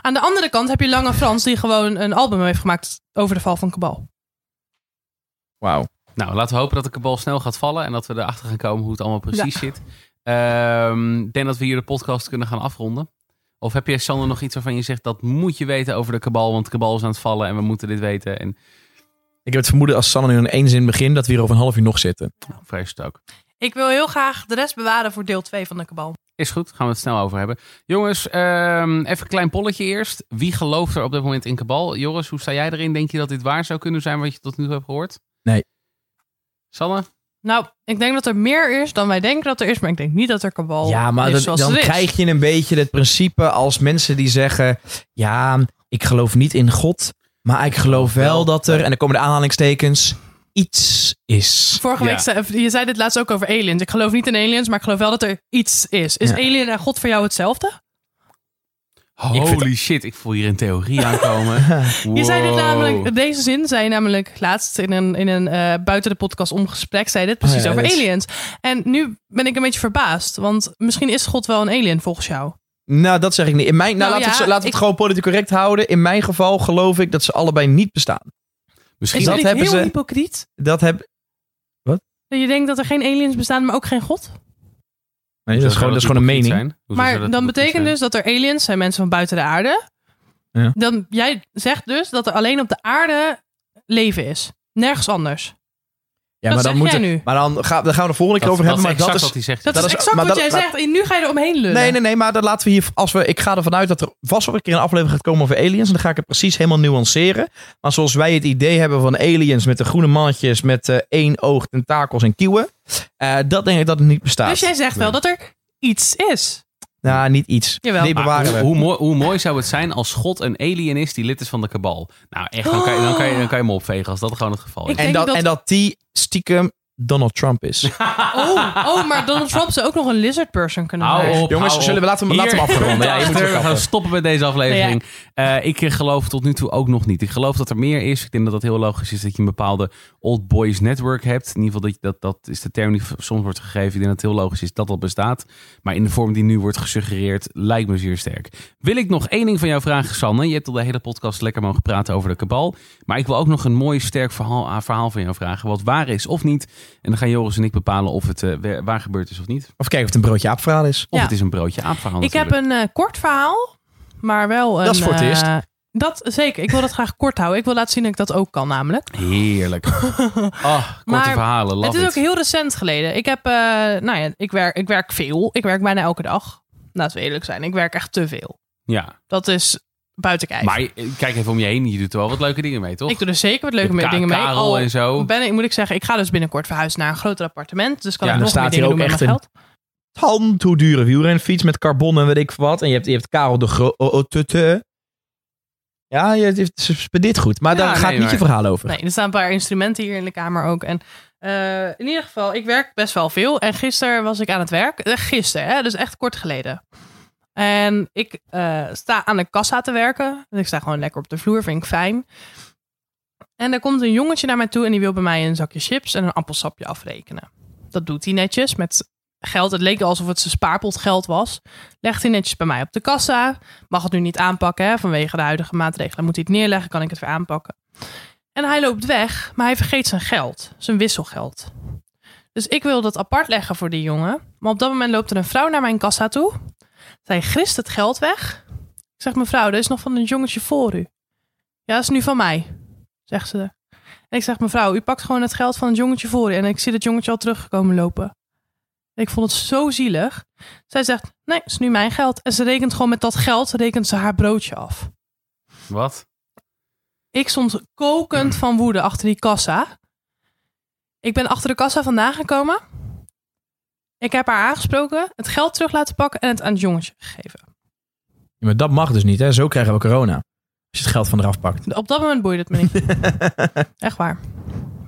Aan de andere kant heb je Lange Frans die gewoon een album heeft gemaakt over de val van kabal. Wauw. Nou, laten we hopen dat de kabal snel gaat vallen... en dat we erachter gaan komen hoe het allemaal precies ja. zit. Um, ik denk dat we hier de podcast kunnen gaan afronden. Of heb jij, Sander, nog iets waarvan je zegt... dat moet je weten over de kabal... want de kabal is aan het vallen en we moeten dit weten. En... Ik heb het vermoeden als Sander nu in één zin begint... dat we hier over een half uur nog zitten. Nou, vrees het ook. Ik wil heel graag de rest bewaren voor deel twee van de kabal. Is goed, gaan we het snel over hebben. Jongens, um, even een klein polletje eerst. Wie gelooft er op dit moment in kabal? Joris, hoe sta jij erin? Denk je dat dit waar zou kunnen zijn wat je tot nu toe hebt gehoord? Nee. Sanne? Nou, ik denk dat er meer is dan wij denken dat er is. Maar ik denk niet dat er kabal ja, maar is dat, zoals dan is. Krijg je een beetje het principe als mensen die zeggen... Ja, ik geloof niet in God. Maar ik geloof wel dat er... En dan komen de aanhalingstekens... Iets is. Vorige week, ja. zei, je zei dit laatst ook over aliens. Ik geloof niet in aliens, maar ik geloof wel dat er iets is. Is ja. alien en God voor jou hetzelfde? Holy ik shit, ik voel hier een theorie aankomen. Wow. Je zei dit namelijk, deze zin zei je namelijk laatst in een, in een uh, buiten de podcast om gesprek, zei dit precies oh ja, over dit... aliens. En nu ben ik een beetje verbaasd, want misschien is God wel een alien volgens jou. Nou, dat zeg ik niet. In mijn, nou, nou, laten ja, we het, ik... het gewoon politiek correct houden. In mijn geval geloof ik dat ze allebei niet bestaan. Misschien is dat, dat hebben heel ze, hypocriet? Dat heb... Wat? Dat je denkt dat er geen aliens bestaan, maar ook geen God? Nee, dat is gewoon, dat is gewoon een mening. Maar dan betekent dus dat er aliens zijn, mensen van buiten de aarde. Ja. Dan, jij zegt dus dat er alleen op de aarde leven is. Nergens anders. Ja, dat maar dan moet er, nu. Maar dan, ga, dan gaan we de volgende dat, keer over dat hebben. Is maar dat, is, wat dat, dat is exact maar wat dat, jij zegt. En nu ga je er omheen lullen. Nee, nee, nee. Maar dat laten we hier, als we, ik ga ervan uit dat er vast wel een keer een aflevering gaat komen over aliens. En dan ga ik het precies helemaal nuanceren. Maar zoals wij het idee hebben van aliens met de groene mannetjes... met uh, één oog, tentakels en kieuwen. Uh, dat denk ik dat het niet bestaat. Dus jij zegt nee. wel dat er iets is. Nou, niet iets. Jawel. Nee, bewaren we. Hoe, hoe, mooi, hoe mooi zou het zijn als God een alien is die lid is van de Cabal? Nou, echt, dan kan je, dan kan je, dan kan je hem opvegen als dat gewoon het geval is. En dat, dat... en dat die stiekem Donald Trump is. Oh, oh, maar Donald Trump zou ook nog een lizard person kunnen hou zijn. Op, Jongens, zullen we laten, laten hem afronden. Ja, we gaan stoppen met deze aflevering. Ja. Uh, ik geloof tot nu toe ook nog niet. Ik geloof dat er meer is. Ik denk dat dat heel logisch is dat je een bepaalde old boys network hebt. In ieder geval, dat, dat, dat is de term die soms wordt gegeven. Ik denk dat het heel logisch is dat dat bestaat. Maar in de vorm die nu wordt gesuggereerd, lijkt me zeer sterk. Wil ik nog één ding van jou vragen, Sanne? Je hebt al de hele podcast lekker mogen praten over de Cabal. Maar ik wil ook nog een mooi, sterk verhaal, verhaal van jou vragen. Wat waar is of niet. En dan gaan Joris en ik bepalen of het uh, waar gebeurd is of niet. Of kijken of het een Broodje Aap verhaal is. Of ja. Het is een Broodje Aap verhaal. Ik natuurlijk. heb een uh, kort verhaal, maar wel een... Dat is voor het uh, eerst. Dat zeker. Ik wil dat graag kort houden. Ik wil laten zien dat ik dat ook kan namelijk. Heerlijk. Oh, korte maar verhalen. Love het is it. Ook heel recent geleden. Ik heb, uh, nou ja, ik werk, ik werk veel. Ik werk bijna elke dag. Laten we eerlijk zijn. Ik werk echt te veel. Ja. Dat is... buiten kijken. Maar kijk even om je heen. Je doet er wel wat leuke dingen mee, toch? Ik doe er zeker wat leuke dingen mee. Karel en zo. Ben ik, moet ik zeggen, ik ga dus binnenkort verhuizen naar een groter appartement. Dus kan ja, ik nog meer dingen doen met mijn geld. Hand hoe dure wielrenfiets met carbon en weet ik wat. En je hebt, je hebt Karel de Grote. Ja, je hebt, ze spedeert goed. Maar daar ja, gaat nee, niet maar. je verhaal over. Nee, er staan een paar instrumenten hier in de kamer ook. En uh, in ieder geval, ik werk best wel veel. En gisteren was ik aan het werk. Gisteren, hè? Dus echt kort geleden. En ik uh, sta aan de kassa te werken. Dus ik sta gewoon lekker op de vloer, vind ik fijn. En er komt een jongetje naar mij toe en die wil bij mij een zakje chips en een appelsapje afrekenen. Dat doet hij netjes met geld. Het leek alsof het zijn spaarpot geld was. Legt hij netjes bij mij op de kassa. Mag het nu niet aanpakken, hè? Vanwege de huidige maatregelen. Moet hij het neerleggen, kan ik het weer aanpakken. En hij loopt weg, maar hij vergeet zijn geld. Zijn wisselgeld. Dus ik wil dat apart leggen voor die jongen. Maar op dat moment loopt er een vrouw naar mijn kassa toe. Zij grist het geld weg. Ik zeg, mevrouw, er is nog van een jongetje voor u. Ja, dat is nu van mij, zegt ze. En ik zeg, mevrouw, u pakt gewoon het geld van het jongetje voor u. En ik zie dat jongetje al terugkomen lopen. En ik vond het zo zielig. Zij zegt, nee, het is nu mijn geld. En ze rekent gewoon met dat geld, rekent ze haar broodje af. Wat? Ik stond kokend van woede achter die kassa. Ik ben achter de kassa vandaan gekomen. Ik heb haar aangesproken, het geld terug laten pakken en het aan het jongetje gegeven. Ja, maar dat mag dus niet, hè? Zo krijgen we corona. Als je het geld van eraf pakt. Op dat moment boeide het me niet. Echt waar.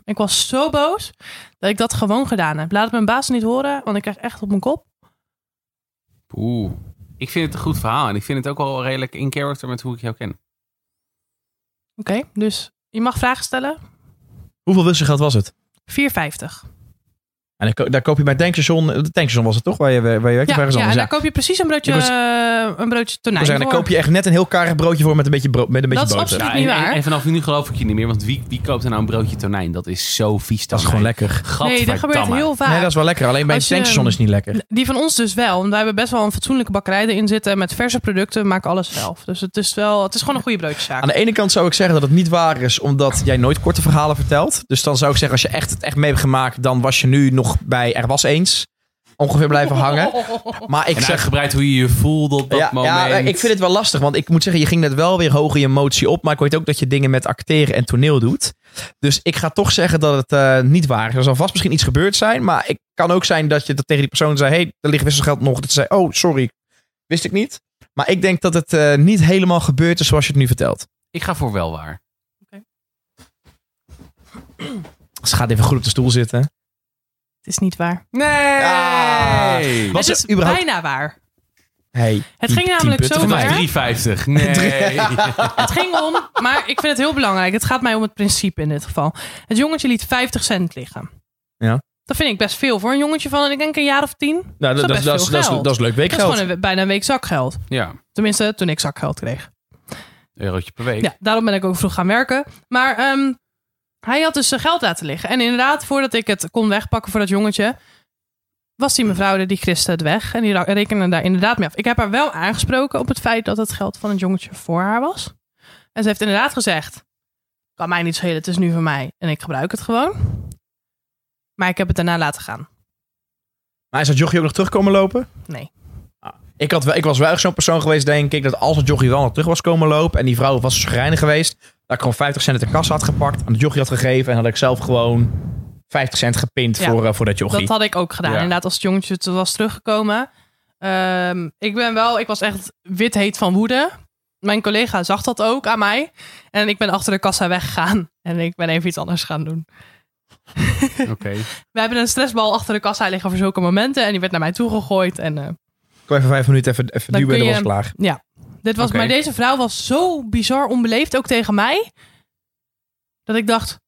Ik was zo boos dat ik dat gewoon gedaan heb. Laat het mijn baas niet horen, want ik krijg echt op mijn kop. Oeh. Ik vind het een goed verhaal en ik vind het ook wel redelijk in character met hoe ik jou ken. Oké, okay, dus je mag vragen stellen. Hoeveel wisselgeld was het? vier vijftig. En daar koop je bij tankstation, de tankstation was het toch, waar je, waar je werkt? Ja, ja, anders, en daar ja. koop je precies een broodje, ja, een broodje tonijn zeggen, daar koop je echt net een heel karig broodje voor met een beetje, bro- met een beetje dat boter. Dat is absoluut ja, niet waar. En, en vanaf nu geloof ik je niet meer, want wie, wie koopt er nou een broodje tonijn? Dat is zo vies. Dat is gewoon lekker. Nee, dat gebeurt heel vaak. Nee, dat is wel lekker. Alleen bij een tankstation is het niet lekker. Die van ons dus wel. Want wij hebben best wel een fatsoenlijke bakkerij erin zitten met verse producten. We maken alles zelf. Dus het is wel, het is gewoon een goede broodjeszaak. Aan de ene kant zou ik zeggen dat het niet waar is, omdat jij nooit korte verhalen vertelt. Dus dan zou ik zeggen, als je echt het echt mee hebt gemaakt, dan was je nu nog bij Er Was Eens ongeveer blijven hangen. Maar ik en zeg gebruikt hoe je je voelt op dat ja, moment. Ja, ik vind het wel lastig, want ik moet zeggen, je ging net wel weer hoger je emotie op, maar ik weet ook dat je dingen met acteren en toneel doet. Dus ik ga toch zeggen dat het uh, niet waar is. Er zal vast misschien iets gebeurd zijn, maar het kan ook zijn dat je dat tegen die persoon zei, hey, er ligt wisselgeld nog. Dat zei, oh, sorry, wist ik niet. Maar ik denk dat het uh, niet helemaal gebeurd is zoals je het nu vertelt. Ik ga voor wel waar. Okay. Ze gaat even goed op de stoel zitten. Het is niet waar. Nee! Ja, het is überhaupt... bijna waar. Hey, het ging namelijk zo ver. drie vijftig. Nee. Het ging om, maar ik vind het heel belangrijk. Het gaat mij om het principe in dit geval. Het jongetje liet vijftig cent liggen. Ja. Dat vind ik best veel voor een jongetje van, ik denk, een jaar of tien. Nou, dat, dat, is dat, dat, dat, is, dat is leuk weekgeld. Dat is gewoon een, bijna een week zakgeld. Ja. Tenminste, toen ik zakgeld kreeg. Een eurotje per week. Ja, daarom ben ik ook vroeg gaan werken. Maar... Um, hij had dus zijn geld laten liggen. En inderdaad, voordat ik het kon wegpakken voor dat jongetje, was die mevrouw die griste het weg. En die rekende daar inderdaad mee af. Ik heb haar wel aangesproken op het feit dat het geld van het jongetje voor haar was. En ze heeft inderdaad gezegd, kan mij niet schelen, het is nu van mij. En ik gebruik het gewoon. Maar ik heb het daarna laten gaan. Maar is dat jochie ook nog terug komen lopen? Nee. Ik, had wel, ik was wel echt zo'n persoon geweest, denk ik, dat als het jochie wel nog terug was komen lopen en die vrouw was schrijnig geweest, dat ik gewoon vijftig cent uit de kassa had gepakt, aan de jochie had gegeven en had ik zelf gewoon vijftig cent gepint ja, voor, uh, voor dat jochie. Dat had ik ook gedaan. Ja. Inderdaad, als het jongetje was teruggekomen, Um, ik ben wel, ik was echt witheet van woede. Mijn collega zag dat ook aan mij. En ik ben achter de kassa weggegaan. En ik ben even iets anders gaan doen. Okay. We hebben een stressbal achter de kassa liggen voor zulke momenten. En die werd naar mij toegegooid. En, uh, kom even vijf minuten even, even duwen en de was klaar. Ja, dit was, okay. Maar deze vrouw was zo bizar onbeleefd, ook tegen mij. Dat ik dacht,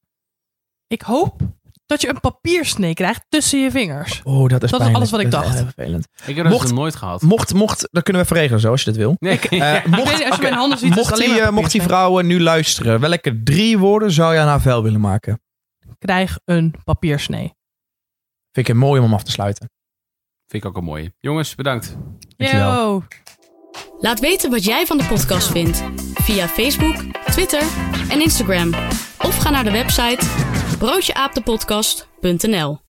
ik hoop dat je een papiersnee krijgt tussen je vingers. Oh, dat is Dat pijnlijk. Is alles wat ik dat dacht. Vervelend. Ik heb dat mocht, nooit gehad. Mocht, mocht, dat kunnen we even regelen zo, als je dat wil. Nee. Uh, ja. mocht, als je okay. mijn handen ziet, mocht, die, uh, mocht die vrouwen nu luisteren, welke drie woorden zou jij naar vuil willen maken? Krijg een papiersnee. Vind ik het mooi om hem af te sluiten. Vind ik ook een mooie. Jongens, bedankt. Dankjewel. Yo. Laat weten wat jij van de podcast vindt. Via Facebook, Twitter en Instagram. Of ga naar de website broodjeaapdepodcast punt n l.